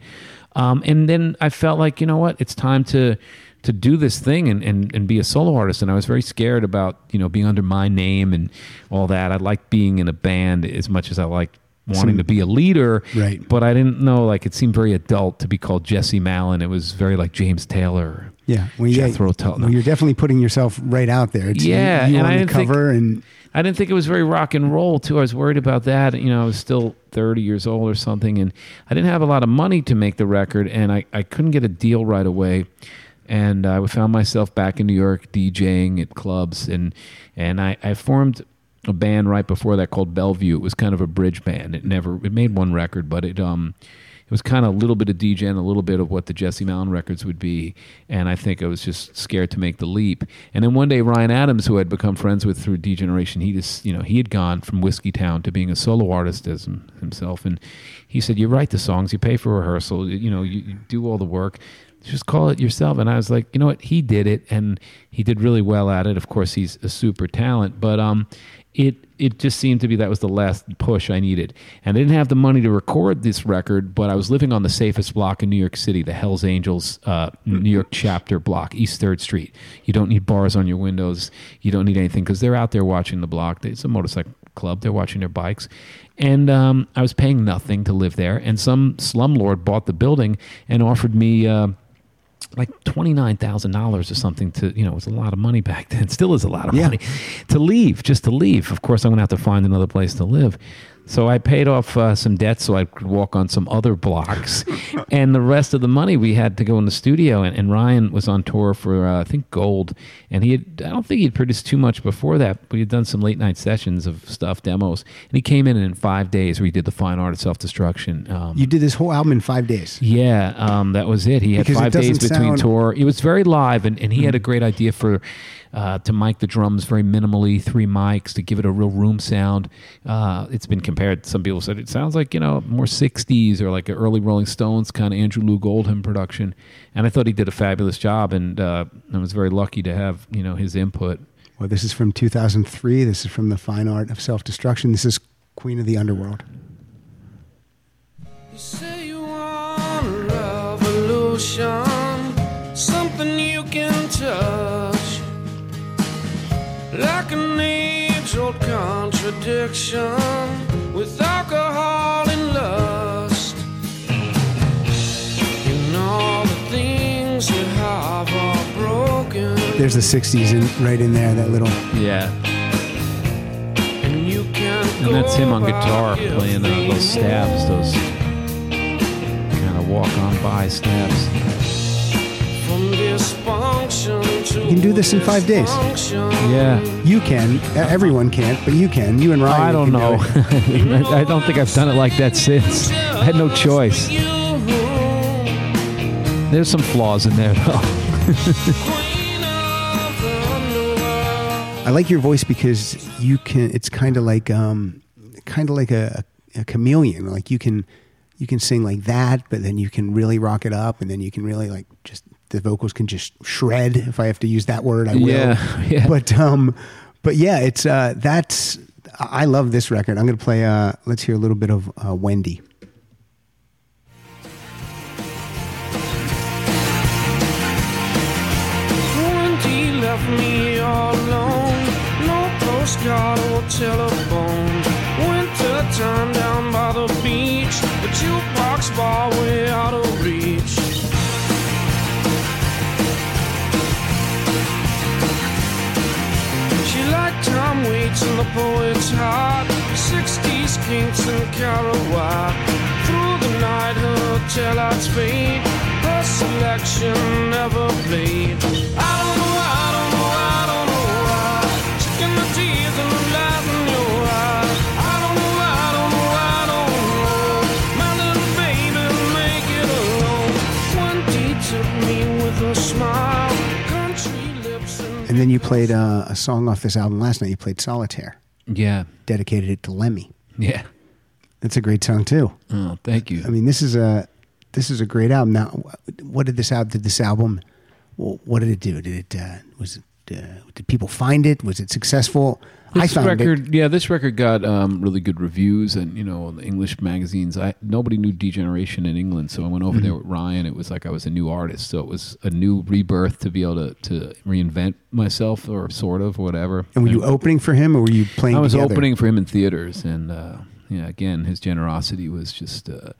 Um, and then I felt like, you know what, it's time to to do this thing and, and, and be a solo artist. And I was very scared about, you know, being under my name and all that. I liked being in a band as much as I liked wanting Some, to be a leader, right. But I didn't know, like, it seemed very adult to be called Jesse Malin. It was very like James Taylor. Yeah, well, yeah Jethro Tull. Well, you're definitely putting yourself right out there. It's yeah, you, you and on I didn't the cover think, and I didn't think it was very rock and roll too. I was worried about that. You know, I was still thirty years old or something, and I didn't have a lot of money to make the record, and I, I couldn't get a deal right away. And I found myself back in New York DJing at clubs, and and I, I formed a band right before that called Bellevue. It was kind of a bridge band. It never it made one record, but it um it was kind of a little bit of D J and a little bit of what the Jesse Malin records would be. And I think I was just scared to make the leap. And then one day Ryan Adams, who I'd become friends with through D Generation, he just you know he had gone from Whiskey Town to being a solo artist as himself. And he said, "You write the songs, you pay for rehearsal, you know, you, you do all the work. Just call it yourself." And I was like, you know what? He did it, and he did really well at it. Of course, he's a super talent, but um, it it just seemed to be that was the last push I needed. And I didn't have the money to record this record, but I was living on the safest block in New York City, the Hells Angels uh, New York chapter block, East third Street. You don't need bars on your windows. You don't need anything because they're out there watching the block. It's a motorcycle club. They're watching their bikes. And um, I was paying nothing to live there, and some slumlord bought the building and offered me... Uh, like twenty-nine thousand dollars or something to, you know, it was a lot of money back then. Still is a lot of yeah. money to leave, just to leave. Of course, I'm going to have to find another place to live. So I paid off uh, some debts so I could walk on some other blocks. And the rest of the money we had to go in the studio. And, and Ryan was on tour for, uh, I think, Gold. And he had, I don't think he'd produced too much before that. We had done some late night sessions of stuff, demos. And he came in and in five days we did the fine art of self-destruction. Um, you did this whole album in five days? Yeah, um, that was it. He had because five days sound... between tour. It was very live, and, and he mm-hmm. had a great idea for... Uh, to mic the drums very minimally, three mics, to give it a real room sound. Uh, it's been compared, some people said, it sounds like, you know, more sixties or like an early Rolling Stones kind of Andrew Lou Goldham production. And I thought he did a fabulous job, and uh, I was very lucky to have, you know, his input. Well, this is from two thousand three. This is from The Fine Art of Self-Destruction. This is Queen of the Underworld. You say you want a revolution, something you can touch. Like an age-old contradiction with alcohol and lust. And all the things you have are broken. There's the sixties in, right in there, that little... Yeah. And, you can't and that's him on guitar playing uh, those stabs, those kind of walk-on-by stabs. From dysfunction. You can do this in five days. Yeah. You can. Everyone can't, but you can. You and Ryan. I don't know. Do I don't think I've done it like that since. I had no choice. There's some flaws in there, though. I like your voice because you can. It's kind of like, um, kind of like a, a chameleon. Like you can, you can sing like that, but then you can really rock it up, and then you can really like just. The vocals can just shred. If I have to use that word, I will. Yeah, yeah. But um, but yeah, it's uh, that's. I love this record. I'm gonna play. Uh, let's hear a little bit of uh, Wendy. Wendy left me all alone. No postcard or telephone. Winter time down by the beach. The jukebox bar way out of reach. Time waits in the poet's heart. Sixties kinks and Kerouac. Through the night, her taillights fade. Her selection never played. I don't know, I don't know, I don't know why. Checking the tears and the lies in your eyes. I don't know, I don't know, I don't know. My little baby, make it alone. Wendy took me with a smile. And then you played uh, a song off this album last night. You played Solitaire. Yeah. Dedicated it to Lemmy. Yeah. That's a great song, too. Oh, thank you. I mean, this is a this is a great album. Now, what did this album, did this album, what did it do? Did it, uh, was it, uh, did people find it? Was it successful? This I found record, it. Yeah, this record got um, really good reviews and, you know, the English magazines. I Nobody knew D Generation in England, so I went over mm-hmm. there with Ryan. It was like I was a new artist, so it was a new rebirth to be able to, to reinvent myself or sort of, whatever. And were you and, opening for him or were you playing I was together? Opening for him in theaters, and, uh, yeah, again, his generosity was just... Uh,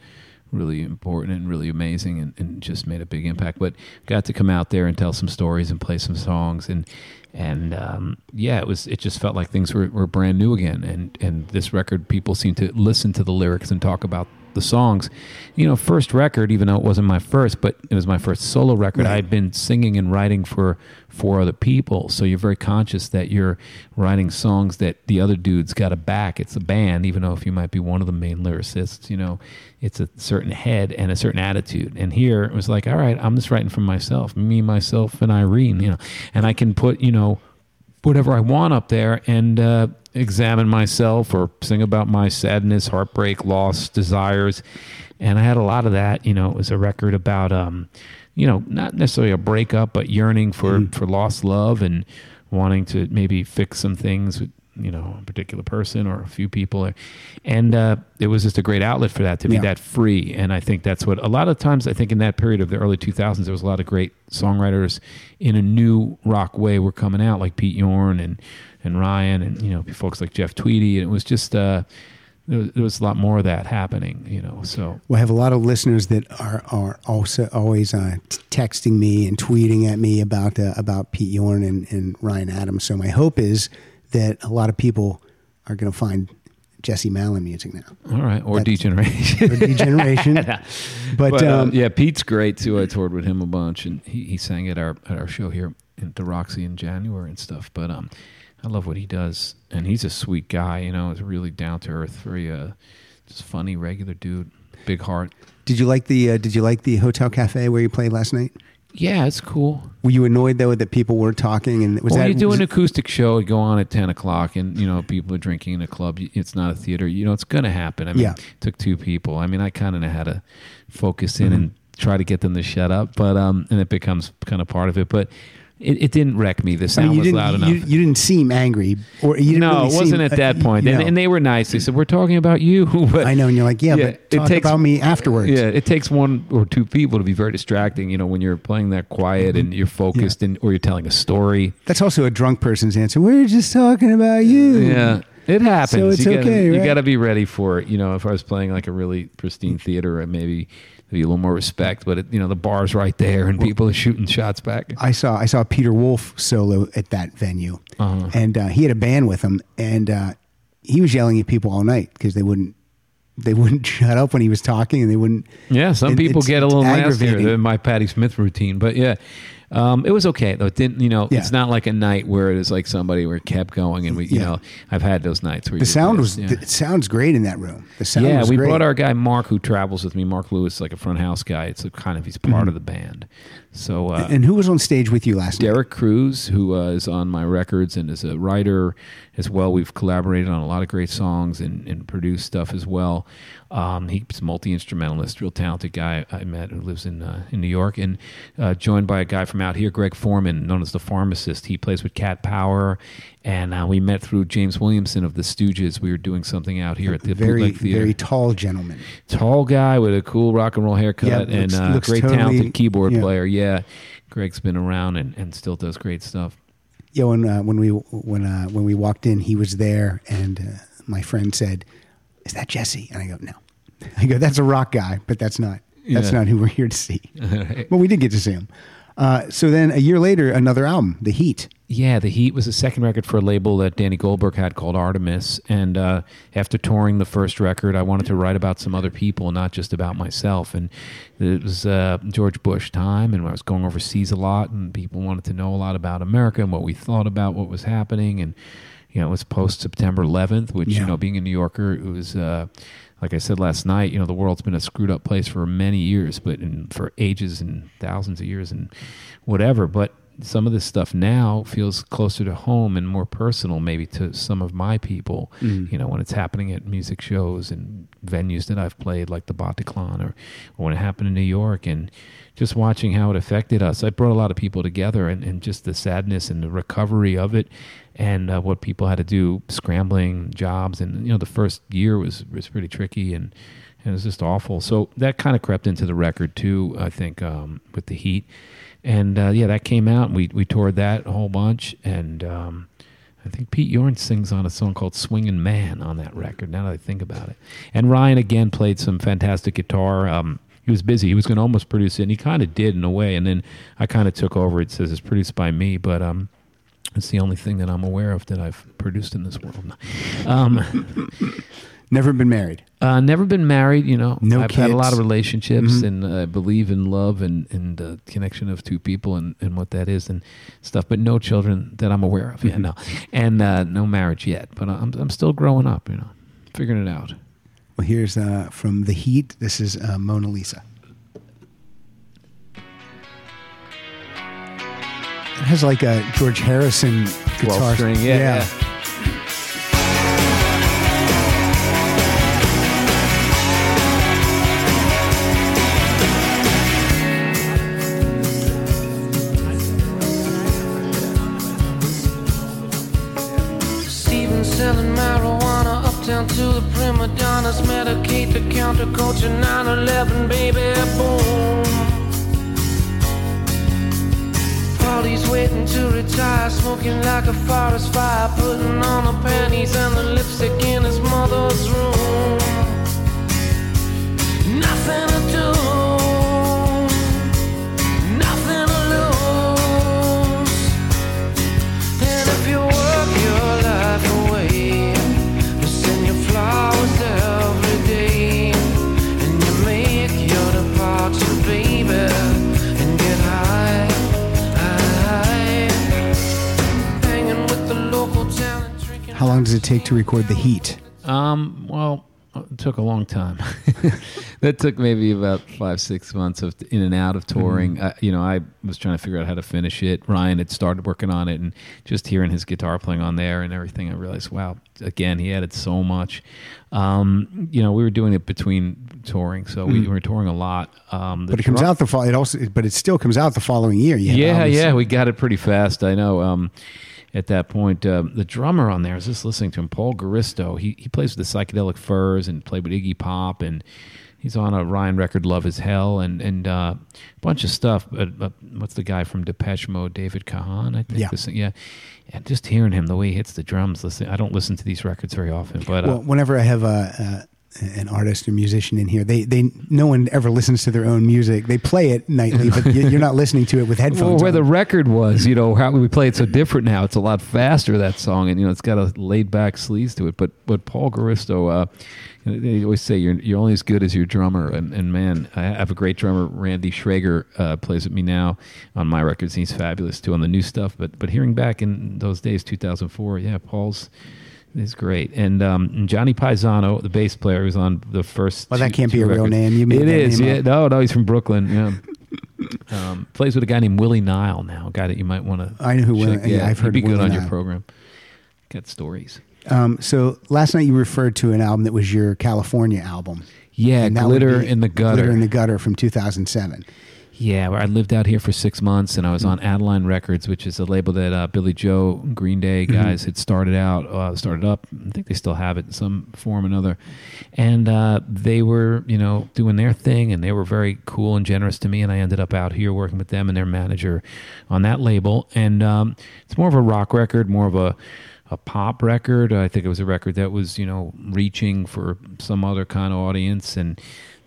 really important and really amazing, and, and just made a big impact. But got to come out there and tell some stories and play some songs, and and um, yeah, it was it just felt like things were, were brand new again. And and this record, people seem to listen to the lyrics and talk about the songs. You know, first record, even though it wasn't my first, but it was my first solo record. Right. I'd been singing and writing for for other people, so you're very conscious that you're writing songs that the other dude's got a back. It's a band, even though if you might be one of the main lyricists, you know, it's a certain head and a certain attitude. And here it was like, all right, I'm just writing for myself, me, myself, and Irene, you know, and I can put, you know, whatever I want up there and uh, examine myself or sing about my sadness, heartbreak, loss, desires. And I had a lot of that. You know, it was a record about, um, you know, not necessarily a breakup, but yearning for, mm. for lost love and wanting to maybe fix some things with, you know, a particular person or a few people. And uh, it was just a great outlet for that, to be yeah. that free. And I think that's what a lot of times, I think in that period of the early two thousands, there was a lot of great songwriters in a new rock way were coming out, like Pete Yorn and, and Ryan and, you know, folks like Jeff Tweedy. And it was just, uh, there, was, there was a lot more of that happening, you know, so. Well, I have a lot of listeners that are, are also always uh, t- texting me and tweeting at me about, uh, about Pete Yorn and, and Ryan Adams. So my hope is that a lot of people are going to find Jesse Malin music now. All right, or D Generation. Or D Generation. But, but um, um, yeah, Pete's great too. I toured with him a bunch, and he, he sang at our at our show here in the Roxy in January and stuff. But um, I love what he does, and he's a sweet guy. You know, he's really down to earth, very uh, just funny, regular dude, big heart. Did you like the uh, Did you like the Hotel Cafe where you played last night? Yeah, it's cool. Were you annoyed, though, that people were talking? And was well, that, you do was an acoustic show, you go on at ten o'clock, and, you know, people are drinking in a club. It's not a theater. You know, it's going to happen. I mean, yeah. It took two people. I mean, I kind of know how to focus in mm-hmm. and try to get them to shut up, but um, and it becomes kind of part of it. But it, it didn't wreck me. The sound I mean, was loud enough. You, you didn't seem angry. Or you didn't no, really it wasn't seem, at that uh, point. You know. and, and they were nice. They said, we're talking about you. But, I know, and you're like, yeah, yeah but talk it takes, about me afterwards. Yeah, it takes one or two people to be very distracting, you know, when you're playing that quiet and you're focused yeah. and or you're telling a story. That's also a drunk person's answer. We're just talking about you. Yeah. It happens. So it's you gotta, okay, right? You got to be ready for it. You know, if I was playing like a really pristine theater, maybe maybe a little more respect. But it, you know, the bar's right there, and people are shooting shots back. I saw I saw Peter Wolf solo at that venue, uh-huh. and uh, he had a band with him, and uh, he was yelling at people all night because they wouldn't they wouldn't shut up when he was talking, and they wouldn't. Yeah, some it, people get a little nastier than my Patti Smith routine, but yeah. Um, it was okay though. It didn't, you know, yeah. It's not like a night where it is like somebody where it kept going and we, you yeah. know, I've had those nights where the sound was, yeah. the, it sounds great in that room. The sound yeah, was we great. Brought our guy Mark who travels with me, Mark Lewis, like a front house guy. It's a kind of, he's part mm-hmm. of the band. So, uh, and who was on stage with you last Derek night? Derek Cruz, who uh, is on my records and is a writer as well. We've collaborated on a lot of great songs and, and produced stuff as well. Um, he's a multi-instrumentalist, real talented guy I met who lives in uh, in New York, and uh, joined by a guy from out here, Greg Foreman, known as the Pharmacist. He plays with Cat Power, and uh, we met through James Williamson of the Stooges. We were doing something out here at the very, Bootleg Theater. Very tall gentleman, tall guy with a cool rock and roll haircut, yeah, and a uh, great totally, talented keyboard yeah. player. Yeah, Greg's been around and, and still does great stuff. Yeah, when uh, when we when uh, when we walked in, he was there, and uh, my friend said, is that Jesse? And I go, no. I go, that's a rock guy, but that's not that's yeah. not who we're here to see. Right. But we did get to see him. Uh, so then a year later, another album, The Heat. Yeah, The Heat was the second record for a label that Danny Goldberg had called Artemis. And uh, after touring the first record, I wanted to write about some other people, not just about myself. And it was uh, George Bush time, and I was going overseas a lot, and people wanted to know a lot about America and what we thought about what was happening. And you know, it was post September eleventh, which, yeah. you know, being a New Yorker, it was, uh, like I said last night, you know, the world's been a screwed up place for many years, but in, for ages and thousands of years and whatever. But some of this stuff now feels closer to home and more personal, maybe to some of my people, mm. you know, when it's happening at music shows and venues that I've played, like the Bataclan, or, or when it happened in New York, and just watching how it affected us. I brought a lot of people together, and, and just the sadness and the recovery of it. And uh, what people had to do, scrambling jobs, and you know the first year was was pretty tricky, and, and it was just awful. So that kind of crept into the record too, I think, um, with The Heat, and uh, yeah, that came out. And we we toured that a whole bunch, and um, I think Pete Yorn sings on a song called "Swingin' Man" on that record. Now that I think about it, and Ryan again played some fantastic guitar. Um, He was busy. He was going to almost produce it, and he kind of did in a way. And then I kind of took over. It says it's produced by me, but um. It's the only thing that I'm aware of that I've produced in this world. Um, never been married. Uh, never been married. You know, no I've kids. Had a lot of relationships, mm-hmm. and I uh, believe in love and and the connection of two people and, and what that is and stuff. But no children that I'm aware of. Mm-hmm. Yeah, no, and uh, no marriage yet. But I'm I'm still growing up. You know, figuring it out. Well, here's uh, from The Heat. This is uh, Mona Lisa. It has like a George Harrison guitar string, yeah, yeah. yeah. Steven selling marijuana uptown to the prima donnas, medicate the counterculture, nine eleven, baby, boom. He's waiting to retire, smoking like a forest fire, putting on the panties and the lipstick in his mother's room. Nothing to do, nothing to lose. And if you work your life away, you send your flowers every day, and you make your departure, baby. How long does it take to record The Heat? Um, well, it took a long time. That took maybe about five, six months of in and out of touring. Mm-hmm. I, you know, I was trying to figure out how to finish it. Ryan had started working on it, and just hearing his guitar playing on there and everything, I realized, wow, again, he added so much. Um, you know, we were doing it between touring, so we mm-hmm. were touring a lot. Um, but it comes drum- out the fall. It also, it, but it still comes out the following year. Yeah, yeah, yeah, we got it pretty fast. I know. Um, At that point, uh, the drummer on there, I was just listening to him, Paul Garisto. He he plays with the Psychedelic Furs and played with Iggy Pop, and he's on a Ryan record, Love Is Hell, and and uh, a bunch of stuff. But, uh, what's the guy from Depeche Mode, David Kahan, I think. Yeah. This, yeah. And just hearing him, the way he hits the drums. Listen, I don't listen to these records very often, but well, uh, whenever I have a. Uh, an artist or musician in here, they they no one ever listens to their own music. They play it nightly, but you're not listening to it with headphones. Well, where on. The record was, you know, how we play it so different now. It's a lot faster, that song, and you know, it's got a laid back sleaze to it. But but Paul Garisto, uh, they always say you're you're only as good as your drummer. And, and man, I have a great drummer, Randy Schrager, uh, plays with me now on my records. And he's fabulous too on the new stuff. But but hearing back in those days, two thousand four, yeah, Paul's. He's great. And um, Johnny Paisano, the bass player, who's on the first. Well, that two, can't be a records. Real name. You made it is. Name yeah. Up. No, no, he's from Brooklyn. Yeah. um, plays with a guy named Willie Nile now, a guy that you might want to. I know who Willie Nile. Yeah, I've heard. He'd be Willie good on Nile. Your program. Got stories. Um, so last night you referred to an album that was your California album. Yeah, Glitter in the Gutter. Glitter in the Gutter from two thousand seven. Yeah, I lived out here for six months, and I was on Adeline Records, which is a label that uh, Billy Joe, Green Day guys mm-hmm. had started out, uh, started up. I think they still have it in some form or another. And uh, they were, you know, doing their thing, and they were very cool and generous to me, and I ended up out here working with them and their manager on that label. And um, it's more of a rock record, more of a... a pop record. I think it was a record that was, you know, reaching for some other kind of audience, and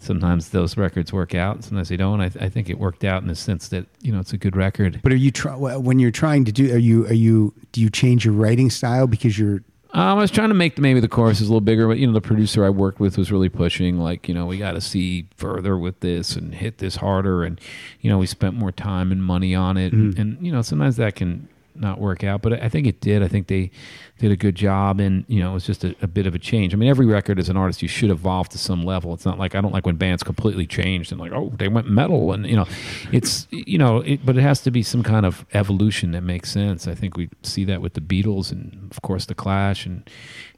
sometimes those records work out and sometimes they don't. I, th- I think it worked out in the sense that, you know, it's a good record. But are you try- when you're trying to do, are you, are you, do you change your writing style because you're Um, I was trying to make maybe the choruses a little bigger, but, you know, the producer I worked with was really pushing, like, you know, we got to see further with this and hit this harder. And, you know, we spent more time and money on it. Mm. And, and, you know, sometimes that can not work out, but I think it did. I think they did a good job, and you know, it was just a, a bit of a change. I mean, every record as an artist, you should evolve to some level. It's not like, I don't like when bands completely changed and like, oh, they went metal, and you know, it's, you know, it, but it has to be some kind of evolution that makes sense. I think we see that with the Beatles and of course the Clash and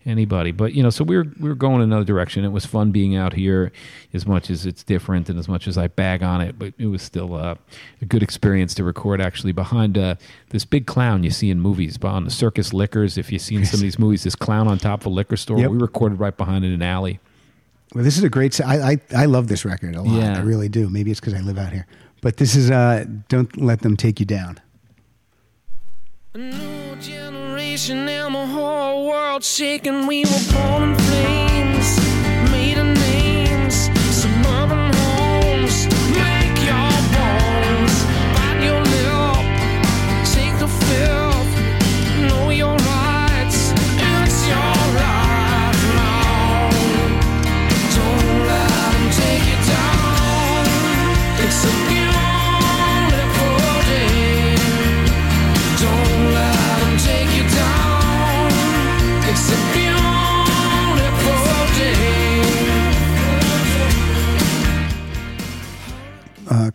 anybody, but you know, so we were, we were going another direction. It was fun being out here, as much as it's different and as much as I bag on it, but it was still uh, a good experience to record actually behind uh, this big clown you see in movies, behind the circus liquors. If you've seen some of these movies, this clown on top of a liquor store, yep. We recorded right behind it in an alley. Well, this is a great, I I, I love this record a lot. Yeah. I really do. Maybe it's because I live out here, but this is uh, Don't Let Them Take You Down. New generation and the whole world shaking. We were born in flames, made in names, suburban homes, make your bones, bite your lip, take the filth,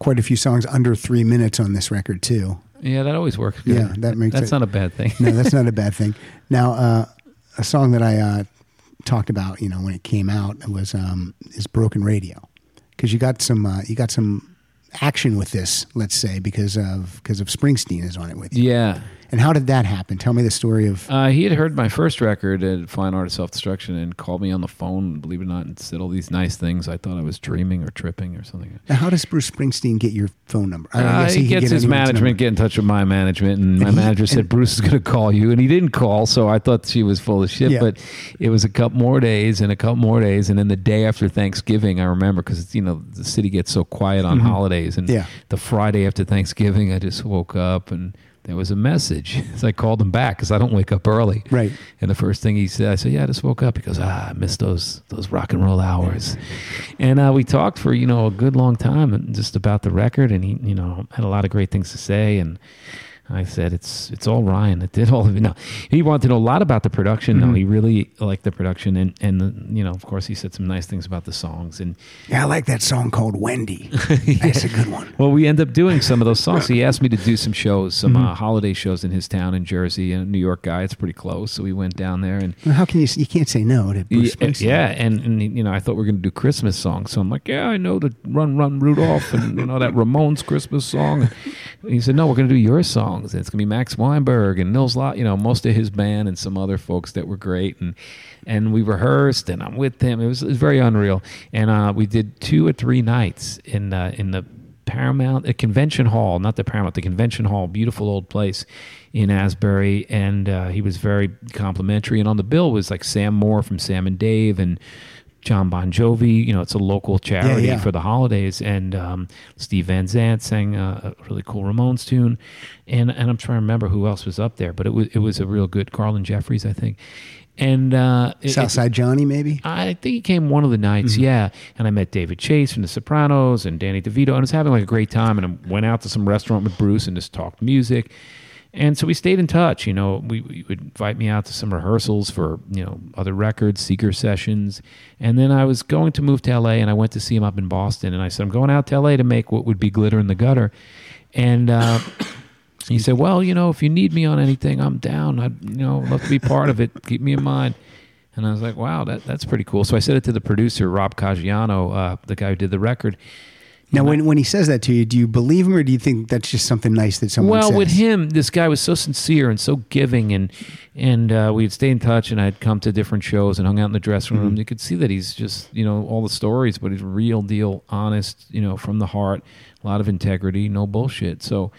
quite a few songs under three minutes on this record too. Yeah, that always works good. Yeah, that makes that's it, not a bad thing. No, that's not a bad thing. Now, uh, a song that I uh, talked about, you know, when it came out, it was um, is Broken Radio, because you got some uh, you got some action with this, let's say, because of because of Springsteen is on it with you. Yeah. And how did that happen? Tell me the story of... Uh, he had heard my first record at Fine Art of Self-Destruction and called me on the phone, believe it or not, and said all these nice things. I thought I was dreaming or tripping or something. Now, how does Bruce Springsteen get your phone number? I uh, guess he, he gets his management, get in touch with my management, and, and my he, manager said, and, Bruce is going to call you, and he didn't call, so I thought she was full of shit, yeah. But it was a couple more days and a couple more days, and then the day after Thanksgiving, I remember, because you know the city gets so quiet on mm-hmm. holidays, and yeah. the Friday after Thanksgiving, I just woke up and... There was a message. So I called him back because I don't wake up early. Right. And the first thing he said, I said, yeah, I just woke up. He goes, ah, I miss those those rock and roll hours. And uh, we talked for, you know, a good long time and just about the record. And he, you know, had a lot of great things to say. And I said, it's it's all Ryan that did all of it. No, he wanted to know a lot about the production. Mm-hmm. No, he really liked the production. And, and the, you know, of course, he said some nice things about the songs. And yeah, I like that song called Wendy. yeah. That's a good one. Well, we end up doing some of those songs. So he asked me to do some shows, some mm-hmm. uh, holiday shows in his town in Jersey. And a New York guy, it's pretty close. So we went down there. And well, how can you, you can't say no to Bruce Springsteen. Yeah, and, and you know, I thought we were going to do Christmas songs. So I'm like, yeah, I know the Run, Run, Rudolph and you know, that Ramones Christmas song. And he said, no, we're going to do your song. It's going to be Max Weinberg and Nils Lott, you know, most of his band and some other folks that were great. And and we rehearsed and I'm with him. It was, it was very unreal. And uh, we did two or three nights in uh, in the Paramount, a convention hall, not the Paramount, the convention hall, beautiful old place in Asbury. And uh, he was very complimentary. And on the bill was like Sam Moore from Sam and Dave and John Bon Jovi, you know, it's a local charity yeah, yeah. for the holidays, and um, Steve Van Zandt sang a, a really cool Ramones tune, and and I'm trying to remember who else was up there, but it was it was a real good Carlin Jeffries, I think, and uh, it, Southside it, Johnny maybe. I think he came one of the nights, mm-hmm. yeah, and I met David Chase from The Sopranos and Danny DeVito, and I was having like a great time, and I went out to some restaurant with Bruce and just talked music. And so we stayed in touch, you know, we, we would invite me out to some rehearsals for, you know, other records, Seeker sessions. And then I was going to move to L A and I went to see him up in Boston. And I said, I'm going out to L A to make what would be Glitter in the Gutter. And uh, he said, well, you know, if you need me on anything, I'm down. I'd, you know, love to be part of it. Keep me in mind. And I was like, wow, that that's pretty cool. So I said it to the producer, Rob Caggiano, uh, the guy who did the record. Now, when, when he says that to you, do you believe him or do you think that's just something nice that someone well, says? Well, with him, this guy was so sincere and so giving, and and uh, we'd stay in touch, and I'd come to different shows and hung out in the dressing room. Mm-hmm. You could see that he's just, you know, all the stories, but he's real deal, honest, you know, from the heart, a lot of integrity, no bullshit. So,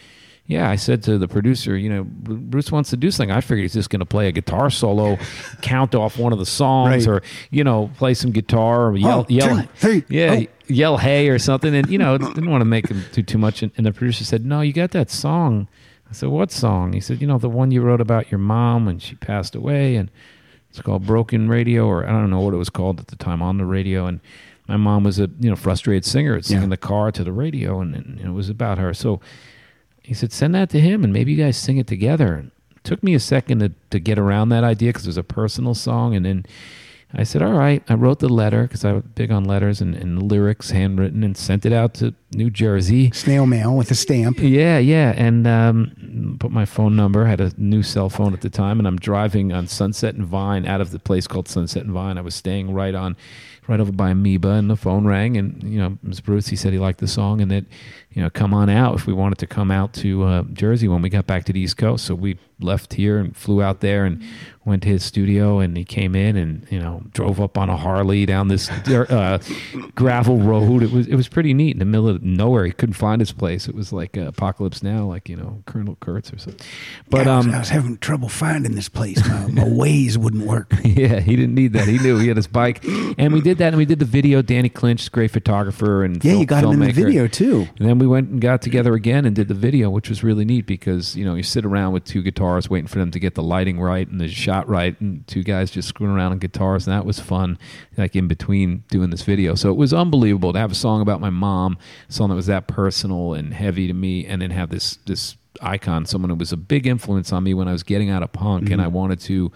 yeah, I said to the producer, you know, Bruce wants to do something. I figured he's just going to play a guitar solo, count off one of the songs, right. or, you know, play some guitar or yell. Oh, yell hey, yeah. Oh. Yell hey or something, and you know didn't want to make him do too much. And, and the producer said, "No, you got that song." I said, "What song?" He said, "You know the one you wrote about your mom when she passed away, and it's called Broken Radio, or I don't know what it was called at the time on the radio." And my mom was a you know frustrated singer. It's yeah. in the car to the radio, and, and it was about her. So he said, "Send that to him, and maybe you guys sing it together." And it took me a second to to get around that idea because it was a personal song, and then. I said, all right. I wrote the letter because I was big on letters and, and lyrics handwritten and sent it out to New Jersey. Snail mail with a stamp. Yeah, yeah. And um, put my phone number. I had a new cell phone at the time, and I'm driving on Sunset and Vine out of the place called Sunset and Vine. I was staying right on, right over by Amoeba, and the phone rang. And, you know, Miz Bruce, he said he liked the song and that, you know, come on out if we wanted to come out to uh, Jersey when we got back to the East Coast. So we left here and flew out there and went to his studio, and he came in and, you know, drove up on a Harley down this uh, gravel road. It was it was pretty neat in the middle of nowhere. He couldn't find his place. It was like uh, Apocalypse Now, like, you know, Colonel Kurtz or something. But yeah, I, was, um, I was having trouble finding this place. My, my ways wouldn't work. Yeah, he didn't need that. He knew he had his bike. And we did that, and we did the video. Danny Clinch, great photographer and yeah, film, you got filmmaker. Him in the video too. And then we went and got together again and did the video, which was really neat because, you know, you sit around with two guitars waiting for them to get the lighting right and the shot right, and two guys just screwing around on guitars, and that was fun, like in between doing this video. So it was unbelievable to have a song about my mom, a song that was that personal and heavy to me, and then have this this icon, someone who was a big influence on me when I was getting out of punk, mm-hmm. and I wanted to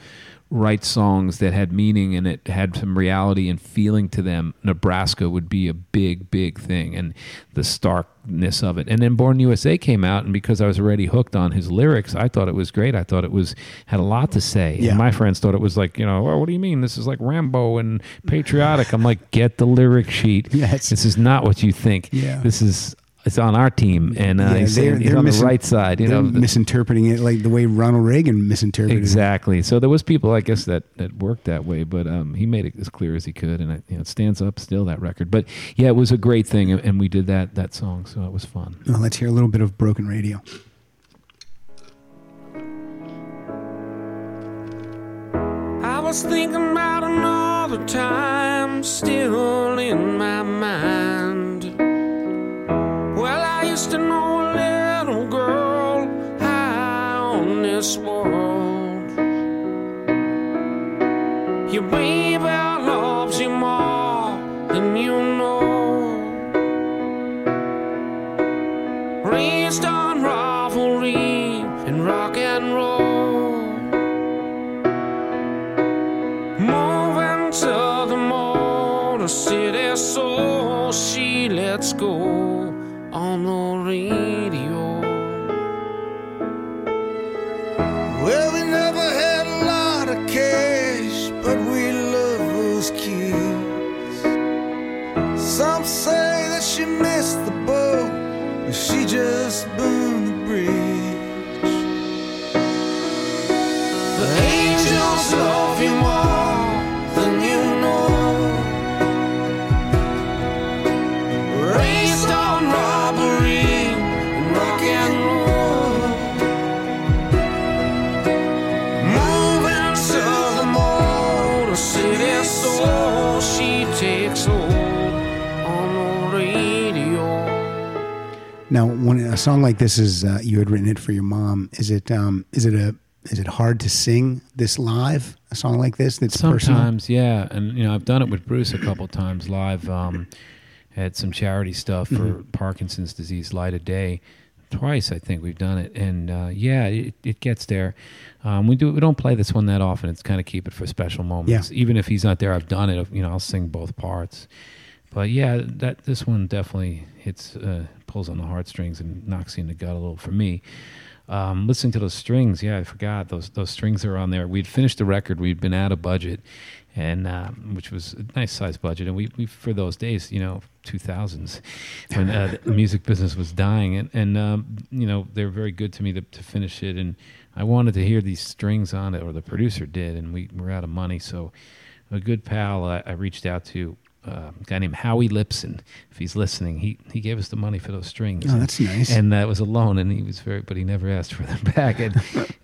write songs that had meaning and it had some reality and feeling to them, Nebraska would be a big, big thing, and the starkness of it. And then Born U S A came out, and because I was already hooked on his lyrics, I thought it was great. I thought it was had a lot to say. Yeah. And my friends thought it was like, you know, oh, what do you mean? This is like Rambo and patriotic. I'm like, get the lyric sheet. Yes. This is not what you think. Yeah. This is... It's on our team, and uh, yeah, he's, they're, he's they're on mis- the right side. You know, the, misinterpreting it like the way Ronald Reagan misinterpreted exactly. it. Exactly. So there was people, I guess, that, that worked that way, but um, he made it as clear as he could, and it, you know, it stands up still, that record. But, yeah, it was a great thing, and we did that that song, so it was fun. Well, let's hear a little bit of Broken Radio. I was thinking about him all the time, still in my mind. Well, I used to know a little girl high on this world. Your baby loves you more than you know. Raised on rivalry and rock and roll. Moving to the motor city, so she lets go. On the radio. Well, we never had a lot of cash, but we love those kids. Some say that she missed the boat, but she just burned the bridge. The angels love you more than you know. Raised on rock. Now, when a song like this is, uh, you had written it for your mom. Is it, um, is it a, is it hard to sing this live? A song like this, that's sometimes, personal? Yeah, and you know, I've done it with Bruce a couple times live. Um, at some charity stuff for mm-hmm. Parkinson's disease, Light of Day. Twice, I think we've done it, and uh, yeah, it, it gets there. Um, we do we don't play this one that often. It's kind of keep it for special moments. Yeah. Even if he's not there, I've done it. You know, I'll sing both parts. But yeah, that this one definitely hits. Uh, pulls on the heartstrings and knocks you in the gut a little for me. Um, listening to those strings, yeah, I forgot. Those those strings are on there. We'd finished the record. We'd been out of budget, and uh, which was a nice-sized budget. And we, we for those days, you know, two thousands, when uh, the music business was dying. And, and um, you know, they were very good to me to, to finish it. And I wanted to hear these strings on it, or the producer did, and we were out of money. So a good pal I, I reached out to, Uh, a guy named Howie Lipson, if he's listening, he he gave us the money for those strings. Oh, that's nice. And that uh, was a loan, and he was very, but he never asked for them back. And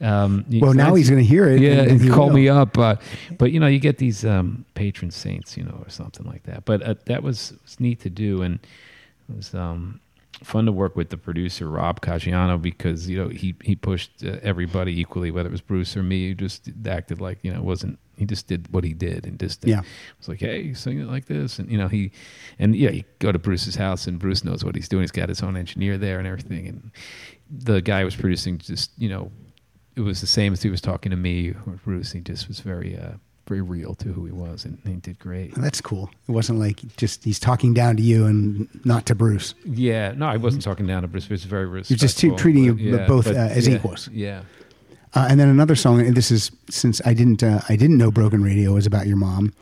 um, well, now he's going to hear it. Yeah, and, and call me up. Uh, but you know, you get these um, patron saints, you know, or something like that. But uh, that was, was neat to do, and it was um, fun to work with the producer Rob Caggiano, because you know he he pushed uh, everybody equally, whether it was Bruce or me. Who just acted like you know it wasn't. He just did what he did and just did. Yeah. I was like, hey, sing it like this. And, you know, he, and yeah, you go to Bruce's house and Bruce knows what he's doing. He's got his own engineer there and everything. And the guy was producing just, you know, it was the same as he was talking to me or Bruce. He just was very, uh, very real to who he was, and he did great. Well, that's cool. It wasn't like just he's talking down to you and not to Bruce. Yeah. No, I wasn't talking down to Bruce. It was very respectful. You're just too, treating you yeah, both but, uh, as yeah, equals. Yeah. Uh, and then another song, and this is, since I didn't uh, I didn't know Broken Radio was about your mom,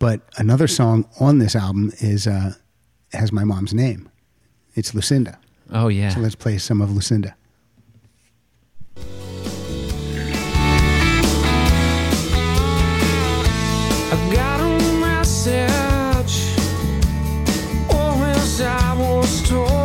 but another song on this album is uh, has my mom's name. It's Lucinda. Oh, yeah. So let's play some of Lucinda. I've got a message, or as I was told.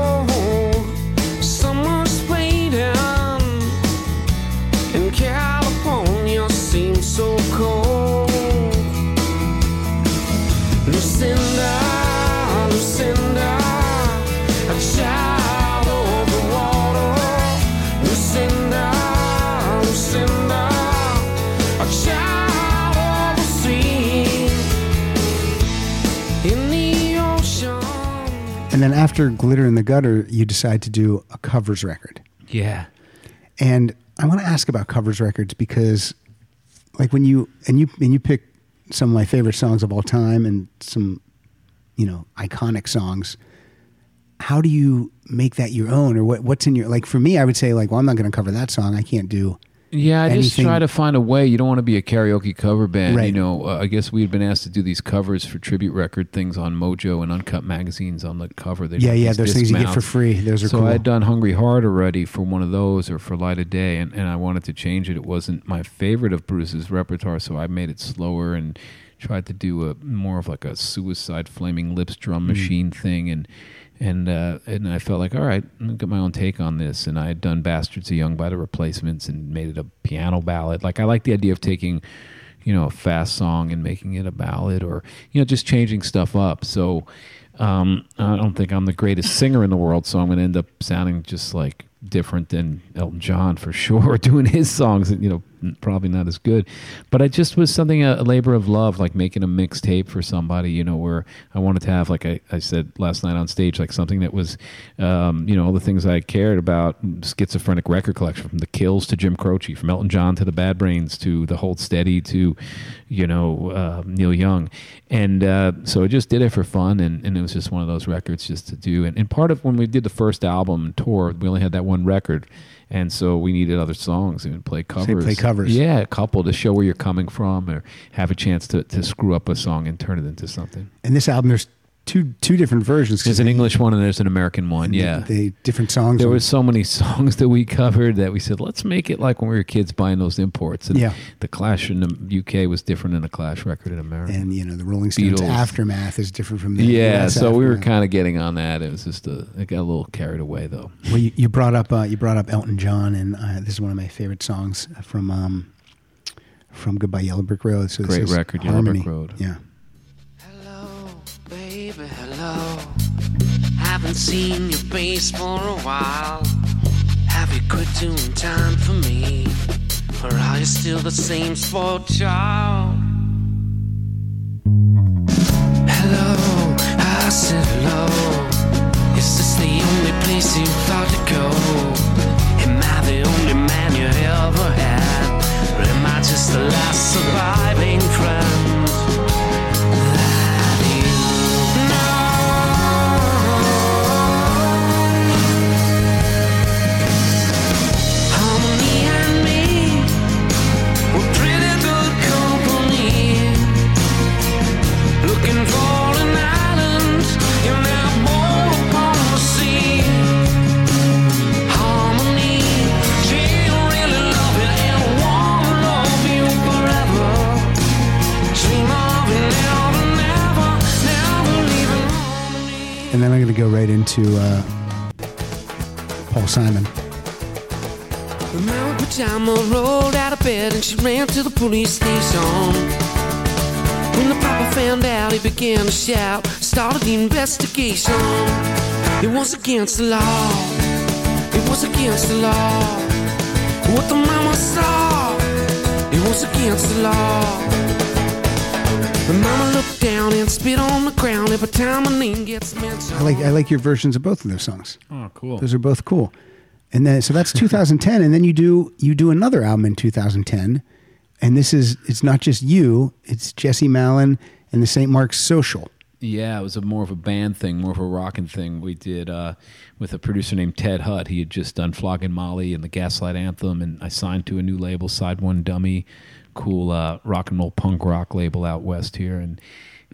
And then after Glitter in the Gutter, you decide to do a covers record. Yeah. And I want to ask about covers records because like when you and you and you pick some of my favorite songs of all time and some, you know, iconic songs, how do you make that your own, or what, what's in your, like for me, I would say like, well, I'm not going to cover that song. I can't do. Yeah, I anything. just try to find a way. You don't want to be a karaoke cover band. Right. You know, uh, I guess we had been asked to do these covers for tribute record things on Mojo and Uncut magazines on the cover. They yeah, yeah, those things mounts. you get for free. Those are so cool. So I had done Hungry Heart already for one of those or for Light of Day, and, and I wanted to change it. It wasn't my favorite of Bruce's repertoire, so I made it slower and tried to do a more of like a Suicide Flaming Lips drum machine mm. thing, and and uh, and I felt like, all right, I'm gonna get my own take on this. And I had done Bastards of Young by the Replacements and made it a piano ballad. Like I like the idea of taking, you know, a fast song and making it a ballad, or you know, just changing stuff up. So um, I don't think I'm the greatest singer in the world, so I'm gonna end up sounding just like different than Elton John for sure, doing his songs, you know, probably not as good. But I just was something, a labor of love, like making a mixtape for somebody, you know, where I wanted to have, like I, I said last night on stage, like something that was, um, you know, all the things I cared about, schizophrenic record collection, from The Kills to Jim Croce, from Elton John to the Bad Brains to the Hold Steady to, you know, uh, Neil Young. And uh, so I just did it for fun, and, and it was just one of those records just to do. And, and part of when we did the first album and tour, we only had that one One record, and so we needed other songs and play covers. Play covers, yeah, a couple to show where you're coming from, or have a chance to, to screw up a song and turn it into something. And this album, there's two two different versions. There's an they, English one and there's an American one. Yeah, the, the different songs. There were so many songs that we covered that we said, let's make it like when we were kids buying those imports. And yeah, the Clash in the U K was different than the Clash record in America. And you know, the Rolling Stones Beatles. Aftermath is different from the yeah. So Aftermath. We were kind of getting on that. It was just a, it got a little carried away though. Well, you, you brought up uh, you brought up Elton John, and uh, this is one of my favorite songs from um, from Goodbye Yellow Brick Road. So great record, Yellow Brick Road. Yeah. Baby, hello. Haven't seen your face for a while. Have you quit doing time for me? Or are you still the same spoiled child? Hello, I said hello. Is this the only place you thought to go? Am I the only man you ever had? Or am I just the last surviving friend? And then I'm going to go right into uh, Paul Simon. Mama Pajama rolled out of bed and she ran to the police station. When the papa found out, he began to shout, started the investigation. It was against the law. It was against the law. What the mama saw, it was against the law. The mama looked down and spit on the ground every time my name gets mentioned. I like I like your versions of both of those songs. Oh, cool! Those are both cool. And then so that's two thousand ten, and then you do you do another album in two thousand ten, and this is it's not just you, it's Jesse Malin and the Saint Mark's Social. Yeah, it was a more of a band thing, more of a rockin' thing we did uh, with a producer named Ted Hutt. He had just done Flogging Molly and the Gaslight Anthem, and I signed to a new label, Side One Dummy, cool uh, rock and roll punk rock label out west here. And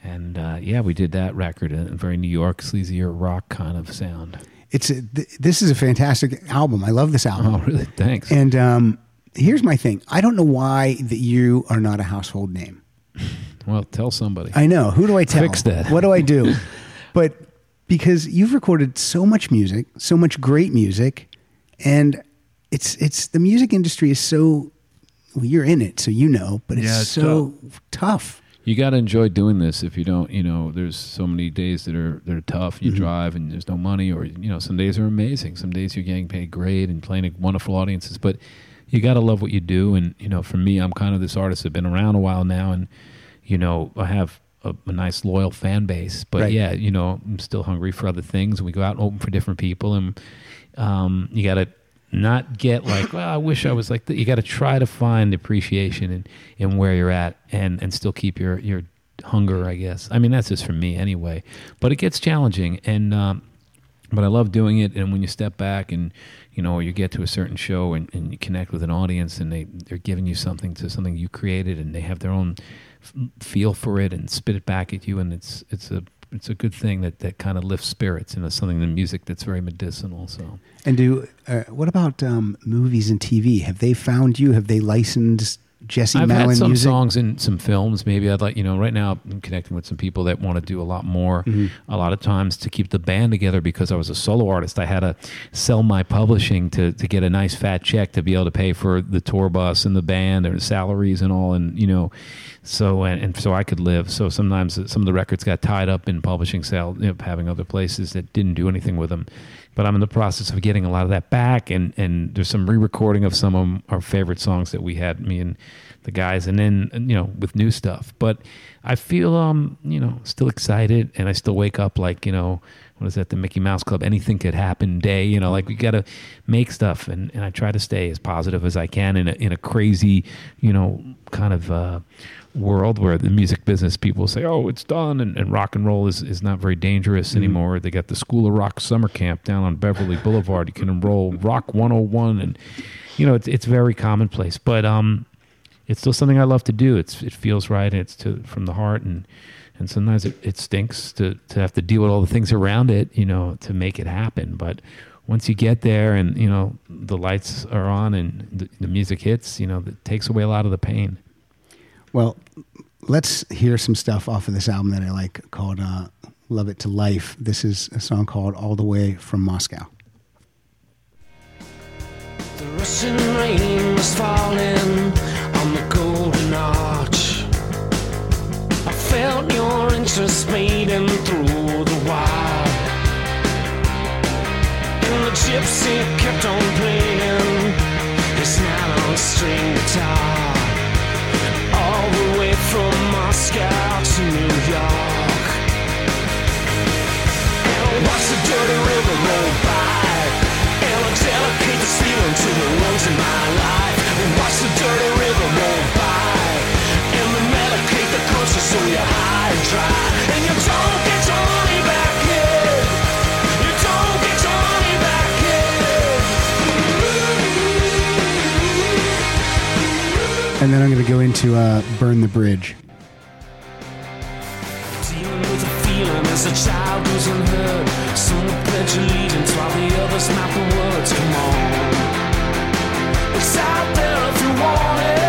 and uh, yeah, we did that record, a very New York, sleazier rock kind of sound. It's a, th- This is a fantastic album. I love this album. Oh, really? Thanks. And um, here's my thing. I don't know why that you are not a household name. Well, tell somebody. I know. Who do I tell? Fix that. What do I do? But because you've recorded so much music, so much great music, and it's it's the music industry is so... Well, you're in it, so you know, but it's, yeah, it's so tough. tough. You got to enjoy doing this. If you don't, you know, there's so many days that are that are tough. You mm-hmm. drive and there's no money, or, you know, some days are amazing. Some days you're getting paid great and playing wonderful audiences, but you got to love what you do. And, you know, for me, I'm kind of this artist that's been around a while now, and, you know, I have a, a nice, loyal fan base. But, right. yeah, you know, I'm still hungry for other things. We go out and open for different people, and um, you got to Not get like, well, I wish I was like that. You got to try to find appreciation in, in where you're at, and, and still keep your, your hunger, I guess. I mean, that's just for me anyway. But it gets challenging, and um, but I love doing it. And when you step back and, you know, you get to a certain show and, and you connect with an audience, and they, they're giving you something to something you created, and they have their own f- feel for it and spit it back at you, and it's it's a It's a good thing that, that kind of lifts spirits, you know, something in music that's very medicinal. So, and do uh, what about um, movies and T V? Have they found you? Have they licensed Jesse Malin music? I've had some songs in some films. Maybe I'd like, you know, right now I'm connecting with some people that want to do a lot more. Mm-hmm. A lot of times to keep the band together, because I was a solo artist, I had to sell my publishing to, to get a nice fat check to be able to pay for the tour bus and the band and the salaries and all, and, you know, So and, and so I could live. So sometimes some of the records got tied up in publishing sale, you know, having other places that didn't do anything with them. But I'm in the process of getting a lot of that back, and, and there's some re-recording of some of our favorite songs that we had, me and the guys, and then, you know, with new stuff. But I feel, um, you know, still excited, and I still wake up like, you know, what is that, the Mickey Mouse Club, anything could happen day, you know, like we got to make stuff. And, and I try to stay as positive as I can in a, in a crazy, you know, kind of uh, world where the music business people say, oh, it's done, and, and rock and roll is, is not very dangerous anymore. Mm-hmm. They got the School of Rock summer camp down on Beverly Boulevard. You can enroll Rock one oh one, and, you know, it's it's very commonplace. But um, it's still something I love to do. It's It feels right, and it's to, from the heart, and And sometimes it, it stinks to, to have to deal with all the things around it, you know, to make it happen. But once you get there and, you know, the lights are on and the, the music hits, you know, that takes away a lot of the pain. Well, let's hear some stuff off of this album that I like called uh, Love It to Life. This is a song called All the Way from Moscow. The Russian rain was falling on the Golden Arch. I felt your interest fading through the wild, and the gypsy kept on playing his nylon string guitar, all the way from Moscow to New York. And I watched the dirty river roll by, and I delicate the ceiling to the wounds in my life. And watched the dirty river roll by, and the medicate the culture so you're high and dry. And you don't get your money back here. You don't get your money back here. And then I'm going to go into uh, Burn the Bridge. Dealing with a feeling as a child who's unheard. Some will pledge allegiance while the others mouth the words. Come on, it's out there if you want it.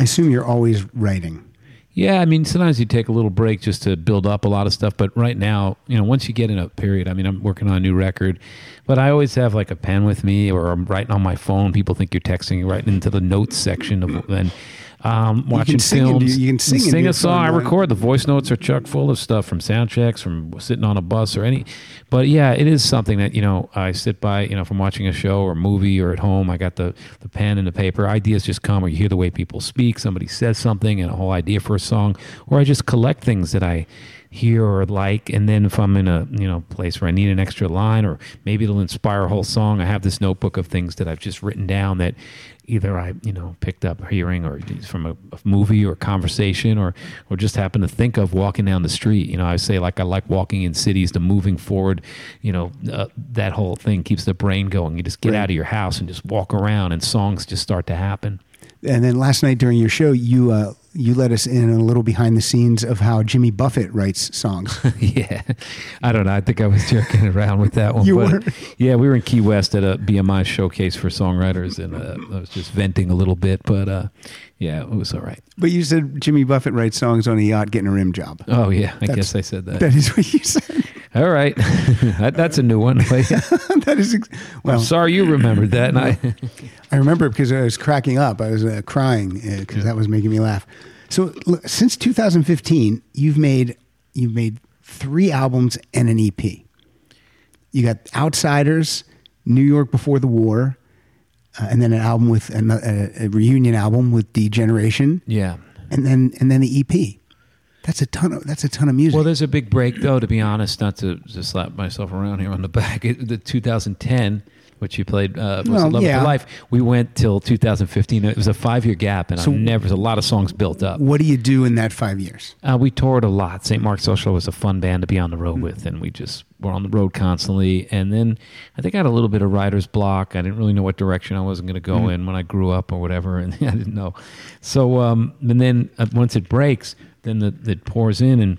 I assume you're always writing. Yeah, I mean, sometimes you take a little break just to build up a lot of stuff. But right now, you know, once you get in a period, I mean, I'm working on a new record, but I always have like a pen with me, or I'm writing on my phone. People think you're texting, you're writing into the notes section of then. Um, watching you films, do, you can sing, you sing a song. I record the voice notes are chock full of stuff from sound checks, from sitting on a bus or any. But yeah, it is something that, you know, I sit by, you know, from watching a show or a movie or at home. I got the, the pen and the paper. Ideas just come, or you hear the way people speak. Somebody says something and a whole idea for a song, or I just collect things that I hear or like. And then if I'm in a, you know, place where I need an extra line, or maybe it'll inspire a whole song, I have this notebook of things that I've just written down that either I, you know, picked up hearing or from a, a movie or a conversation, or or just happened to think of walking down the street. You know, I say like I like walking in cities, the moving forward, you know, uh, that whole thing keeps the brain going. You just get right out of your house and just walk around, and songs just start to happen. And then last night during your show, you uh, you let us in a little behind the scenes of how Jimmy Buffett writes songs. Yeah. I don't know. I think I was jerking around with that one. You but were? Yeah, we were in Key West at a B M I showcase for songwriters, and uh, I was just venting a little bit, but uh, yeah, it was all right. But you said Jimmy Buffett writes songs on a yacht getting a rim job. Oh, yeah. I That's, guess I said that. That is what you said. All right. that, that's a new one. That is ex- well, I'm sorry you remembered that. And I, I remember it because I was cracking up. I was uh, crying because uh, yeah. that was making me laugh. So look, since two thousand fifteen, you've made you've made three albums and an E P. You got Outsiders, New York Before the War, uh, and then an album with a, a, a reunion album with D Generation. Yeah, and then and then the E P. That's a ton of that's a ton of music. Well, there's a big break though. To be honest, not to, to slap myself around here on the back. It, the two thousand ten, which you played, uh, was well, Love yeah. for Life. We went till two thousand fifteen. It was a five year gap, and so I never. There's a lot of songs built up. What do you do in that five years? Uh, we toured a lot. Saint Mark's Social was a fun band to be on the road mm-hmm. with, and we just were on the road constantly. And then I think I had a little bit of writer's block. I didn't really know what direction I wasn't going to go mm-hmm. in when I grew up or whatever, and I didn't know. So um, and then uh, once it breaks. Then the, it pours in, and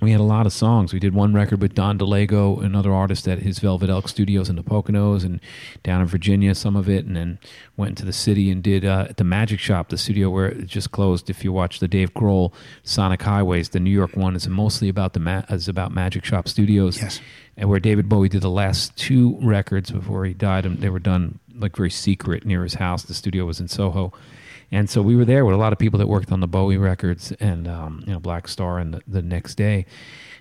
we had a lot of songs. We did one record with Don DeLago, another artist at his Velvet Elk Studios in the Poconos, and down in Virginia, some of it, and then went into the city and did uh, at the Magic Shop, the studio where it just closed. If you watch the Dave Grohl Sonic Highways, the New York one is mostly about the ma- is about Magic Shop Studios, yes. and where David Bowie did the last two records before he died, and they were done like very secret near his house. The studio was in Soho. And so we were there with a lot of people that worked on the Bowie records and um, you know Black Star and the, the next day.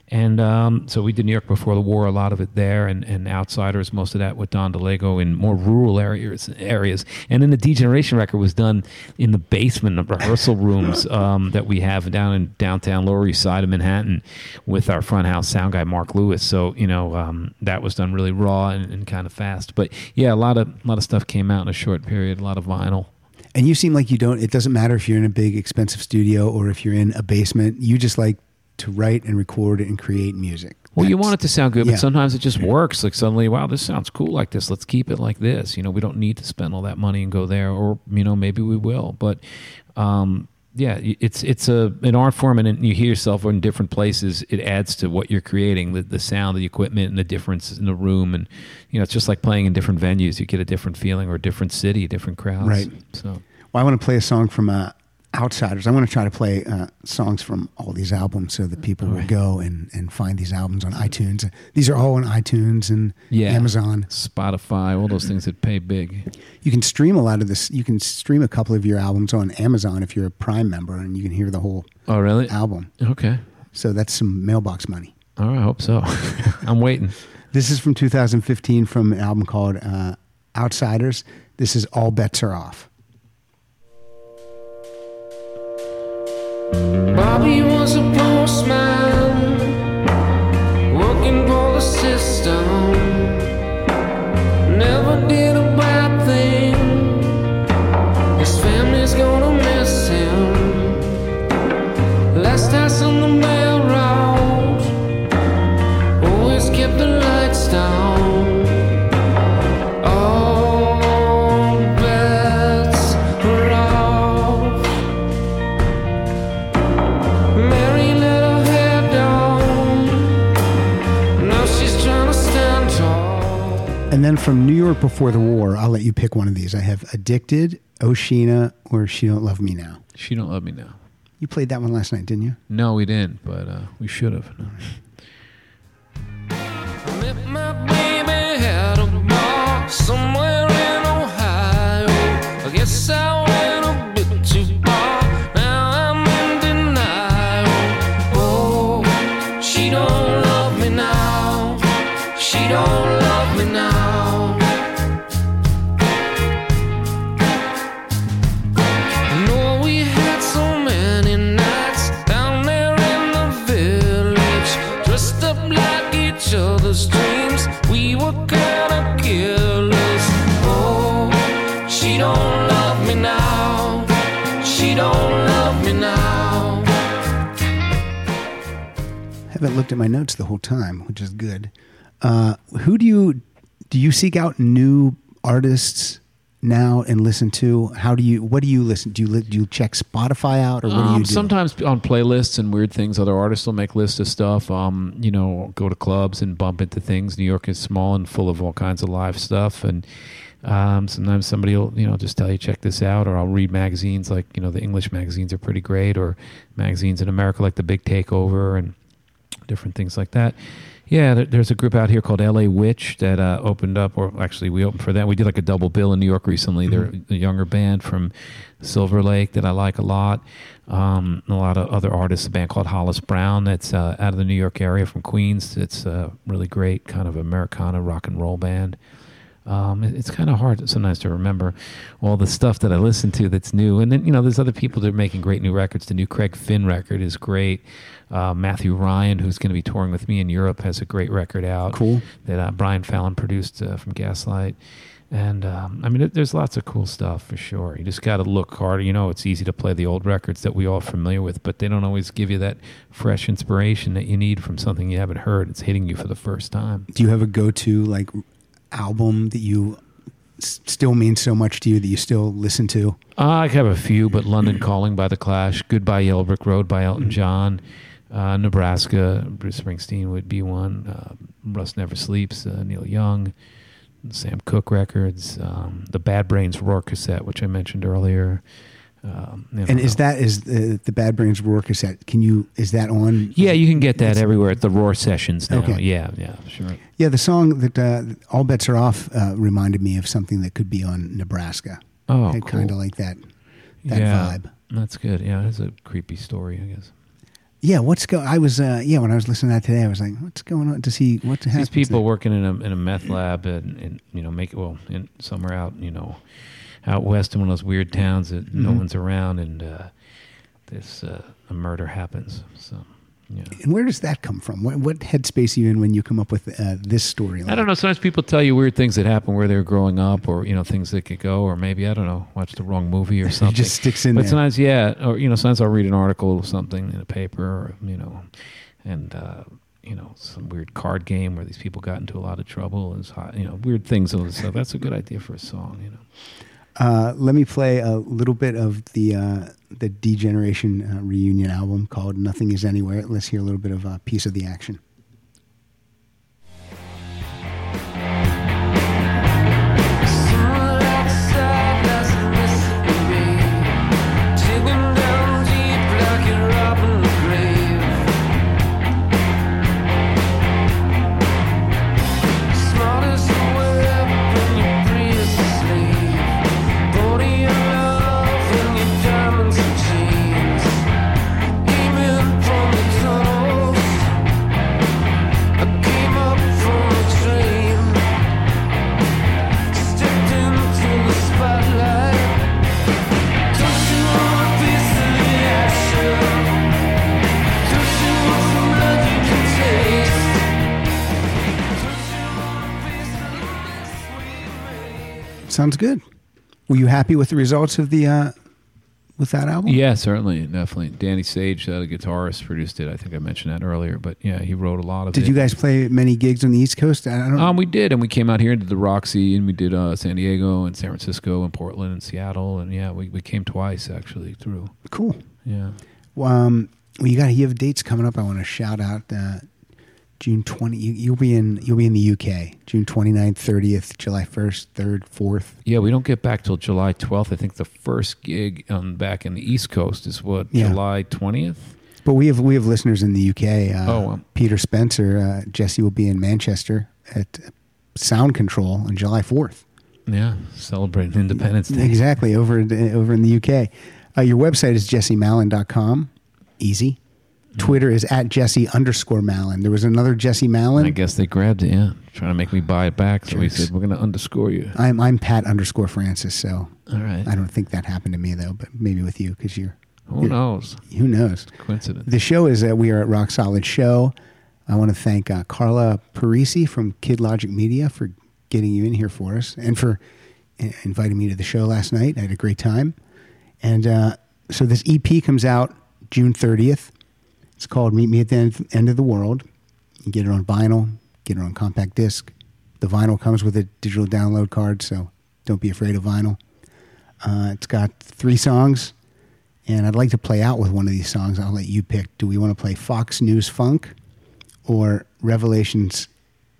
And um, so we did New York Before the War, a lot of it there, and, and Outsiders, most of that with Don DeLago in more rural areas. areas. And then the D Generation record was done in the basement of rehearsal rooms um, that we have down in downtown Lower East Side of Manhattan with our front house sound guy, Mark Lewis. So, you know, um, that was done really raw and, and kind of fast. But, yeah, a lot of a lot of stuff came out in a short period, a lot of vinyl. And you seem like you don't, it doesn't matter if you're in a big expensive studio or if you're in a basement, you just like to write and record and create music. Well, that's, you want it to sound good, yeah. but sometimes it just works. Like suddenly, wow, this sounds cool like this. Let's keep it like this. You know, we don't need to spend all that money and go there or, you know, maybe we will. But, um, yeah, it's it's a an art form, and you hear yourself in different places. It adds to what you're creating, the, the sound, the equipment, and the difference in the room. And, you know, it's just like playing in different venues. You get a different feeling or a different city, different crowds. Right. So, well, I want to play a song from uh, Outsiders. I want to try to play uh, songs from all these albums so that people right. will go and, and find these albums on iTunes. These are all on iTunes and yeah. Amazon. Spotify, all those things that pay big. You can stream a lot of this. You can stream a couple of your albums on Amazon if you're a Prime member, and you can hear the whole oh, really? album. Okay. So that's some mailbox money. All right, I hope so. I'm waiting. This is from two thousand fifteen from an album called uh, Outsiders. This is All Bets Are Off. Bobby was a postman, working for the system. Never did a bad thing. His family's gonna miss him. Last house on the mail route, always kept the lights down. And then from New York Before the War, I'll let you pick one of these. I have Addicted, Oh Sheena, or She Don't Love Me Now. She Don't Love Me Now. You played that one last night, didn't you? No, we didn't, but uh, we should have. No. I met my baby at a bar somewhere in Ohio. I guess I went a bit too far. Now I'm in denial. Oh, she don't love me now. She don't love me now. Haven't looked at my notes the whole time, which is good. Uh, who do you do you seek out new artists now and listen to? How do you? What do you listen? Do you li- do you check Spotify out, or what um, do you do? Sometimes on playlists and weird things. Other artists will make lists of stuff. Um, you know, go to clubs and bump into things. New York is small and full of all kinds of live stuff, and um, sometimes somebody will you know just tell you check this out, or I'll read magazines like you know the English magazines are pretty great, or magazines in America like the Big Takeover and different things like that. Yeah, there's a group out here called L A Witch that uh, opened up, or actually we opened for that. We did like a double bill in New York recently. Mm-hmm. They're a younger band from Silver Lake that I like a lot. Um, a lot of other artists, a band called Hollis Brown that's uh, out of the New York area from Queens. It's a really great kind of Americana rock and roll band. Um, it's kind of hard sometimes to remember all the stuff that I listen to that's new. And then, you know, there's other people that are making great new records. The new Craig Finn record is great. Uh, Matthew Ryan, who's going to be touring with me in Europe, has a great record out. Cool. That uh, Brian Fallon produced uh, from Gaslight. And, um, I mean, it, there's lots of cool stuff for sure. You just got to look harder. You know, it's easy to play the old records that we all are familiar with, but they don't always give you that fresh inspiration that you need from something you haven't heard. It's hitting you for the first time. Do you have a go-to, like, album that you s- still means so much to you that you still listen to? Uh, I have a few, but London Calling by The Clash, Goodbye Yellow Brick Road by Elton John, uh, Nebraska, Bruce Springsteen would be one, uh, Rust Never Sleeps, uh, Neil Young, Sam Cooke records, um, the Bad Brains Roar cassette, which I mentioned earlier. Um, and is know. that is the, the Bad Brains Roar cassette? Can you is that on? Yeah, you can get that everywhere at the Roar sessions now. Okay. Yeah, yeah, sure. Yeah, the song that uh, All Bets Are Off uh, reminded me of something that could be on Nebraska. Oh, cool. Kind of like that. That yeah, vibe. That's good. Yeah, it's a creepy story, I guess. Yeah, what's go? I was uh, yeah. When I was listening to that today, I was like, "What's going on? Does he? What happens?" These people there? working in a in a meth lab and, and you know make well in, somewhere out you know out west in one of those weird towns that mm-hmm. no one's around, and uh, this uh, a murder happens. So yeah. And where does that come from? What, what headspace are you in when you come up with uh, this story? Like? I don't know. Sometimes people tell you weird things that happen where they're growing up, or you know things that could go, or maybe I don't know, watch the wrong movie or something. It just sticks in. But there. Sometimes, yeah, or you know, sometimes I'll read an article or something in a paper, or, you know, and uh, you know, some weird card game where these people got into a lot of trouble and you know, weird things and stuff. That's a good idea for a song, you know. Uh, let me play a little bit of the uh, the D Generation uh, reunion album called Nothing Is Anywhere. Let's hear a little bit of a piece of the action. Sounds good. Were you happy with the results of the uh, with that album? Yeah, certainly, definitely. Danny Sage, uh, the guitarist, produced it. I think I mentioned that earlier, but yeah, he wrote a lot of did it. Did you guys play many gigs on the East Coast? I don't. Um, we did, and we came out here and did the Roxy, and we did uh, San Diego and San Francisco and Portland and Seattle, and yeah, we, we came twice actually through. Cool. Yeah. Well, um, well you got you have dates coming up. I want to shout out. Uh, June twentieth, you, you'll be in you'll be in the U K. June twenty-ninth, thirtieth, July first, third, fourth. Yeah, we don't get back till July twelfth. I think the first gig on back in the East Coast is what yeah. July twentieth. But we have we have listeners in the U K. Uh, oh, um, Peter Spencer, uh, Jesse will be in Manchester at Sound Control on July fourth. Yeah, celebrating Independence Day. Exactly, over over in the U K. Uh, your website is jesse malin dot com. Easy. Twitter is at Jesse underscore Malin. There was another Jesse Malin. I guess they grabbed it, yeah. Trying to make me buy it back. So Jerks. We said, we're going to underscore you. I'm I'm Pat underscore Francis, so all right. I don't think that happened to me, though, but maybe with you because you're... Who you're, knows? Who knows? It's a coincidence. The show is that we are at Rock Solid Show. I want to thank uh, Carla Parisi from Kid Logic Media for getting you in here for us and for uh, inviting me to the show last night. I had a great time. And uh, so this E P comes out June thirtieth. It's called Meet Me at the End of the World. You get it on vinyl, get it on compact disc. The vinyl comes with a digital download card, so don't be afraid of vinyl. Uh, it's got three songs, and I'd like to play out with one of these songs. I'll let you pick. Do we want to play Fox News Funk or Revelations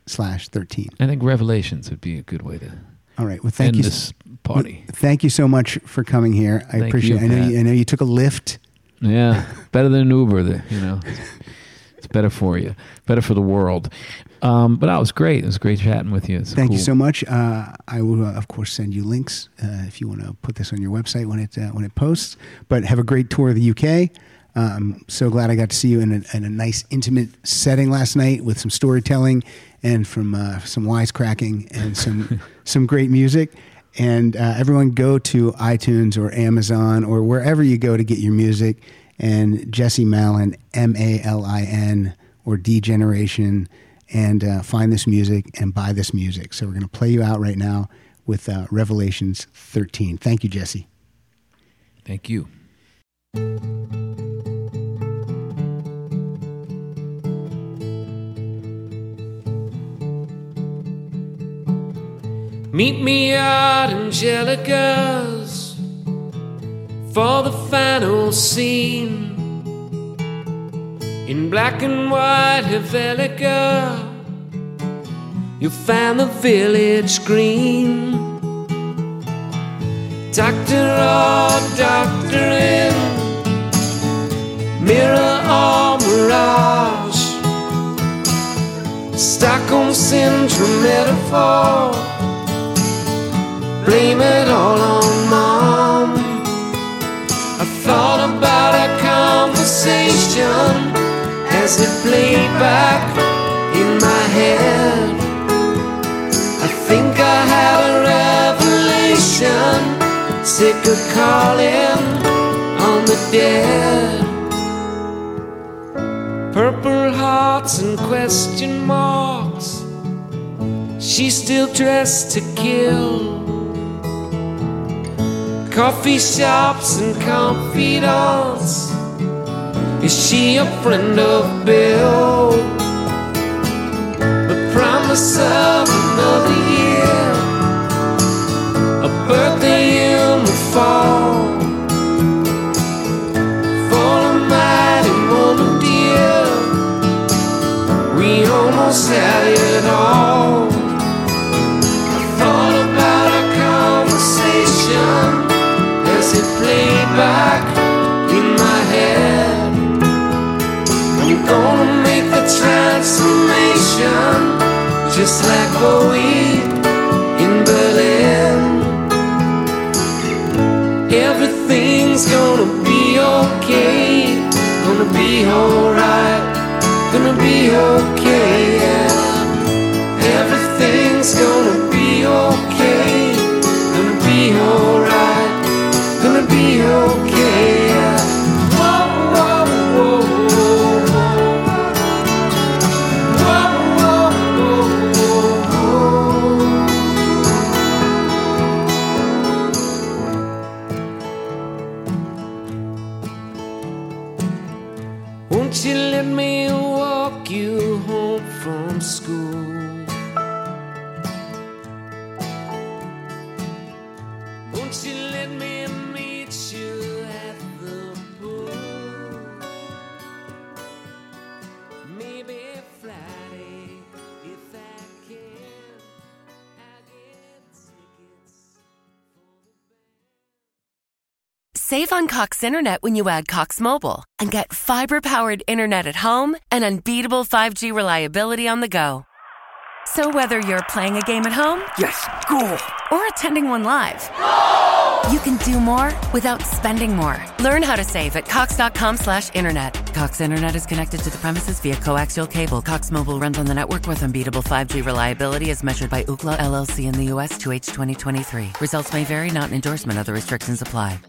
slash thirteen? I think Revelations would be a good way to All right, well, thank end you, this party. Well, thank you so much for coming here. I thank appreciate you, it. I know, you, I know you took a Lyft. Yeah, better than an Uber, you know. It's better for you, better for the world. Um, but that was great. It was great chatting with you. It's Thank cool. you so much. Uh, I will, uh, of course, send you links uh, if you want to put this on your website when it uh, when it posts. But have a great tour of the U K. Uh, I'm so glad I got to see you in a, in a nice, intimate setting last night with some storytelling and from uh, some wisecracking and some some great music. And uh, everyone go to iTunes or Amazon or wherever you go to get your music. And Jesse Malin, M A L I N, or D Generation, and uh, find this music and buy this music. So we're going to play you out right now with uh, Revelations thirteen. Thank you, Jesse. Thank you. Meet me at Angelica's for the final scene. In black and white Helvetica, you'll find the village green. Doctor or doctoring, mirror or mirage, Stockholm Syndrome metaphor, blame it all on mom. I thought about a conversation as it played back in my head. I think I had a revelation, sick of calling on the dead. Purple hearts and question marks, she's still dressed to kill. Coffee shops and confidants, is she a friend of Bill? The promise of another year, a birthday in the fall, for a mighty woman dear, we almost had it all. I thought about a conversation as it played back in my head. I'm gonna make the transformation, just like Bowie in Berlin. Everything's gonna be okay, gonna be alright, gonna be okay, yeah. Everything's gonna be okay, gonna be alright, be okay, yeah. Whoa, whoa, whoa, whoa, whoa, whoa, whoa. Won't you let me walk you home from school? Won't you let me meet you at the pool? Maybe Friday, if I can, I get tickets for the... Save on Cox Internet when you add Cox Mobile and get fiber-powered internet at home and unbeatable five G reliability on the go. So whether you're playing a game at home, yes, cool, or attending one live, no! You can do more without spending more. Learn how to save at cox.com slash internet. Cox Internet is connected to the premises via coaxial cable. Cox Mobile runs on the network with unbeatable five G reliability as measured by Ookla L L C in the U S to H twenty twenty-three. Results may vary, not an endorsement. Other restrictions apply.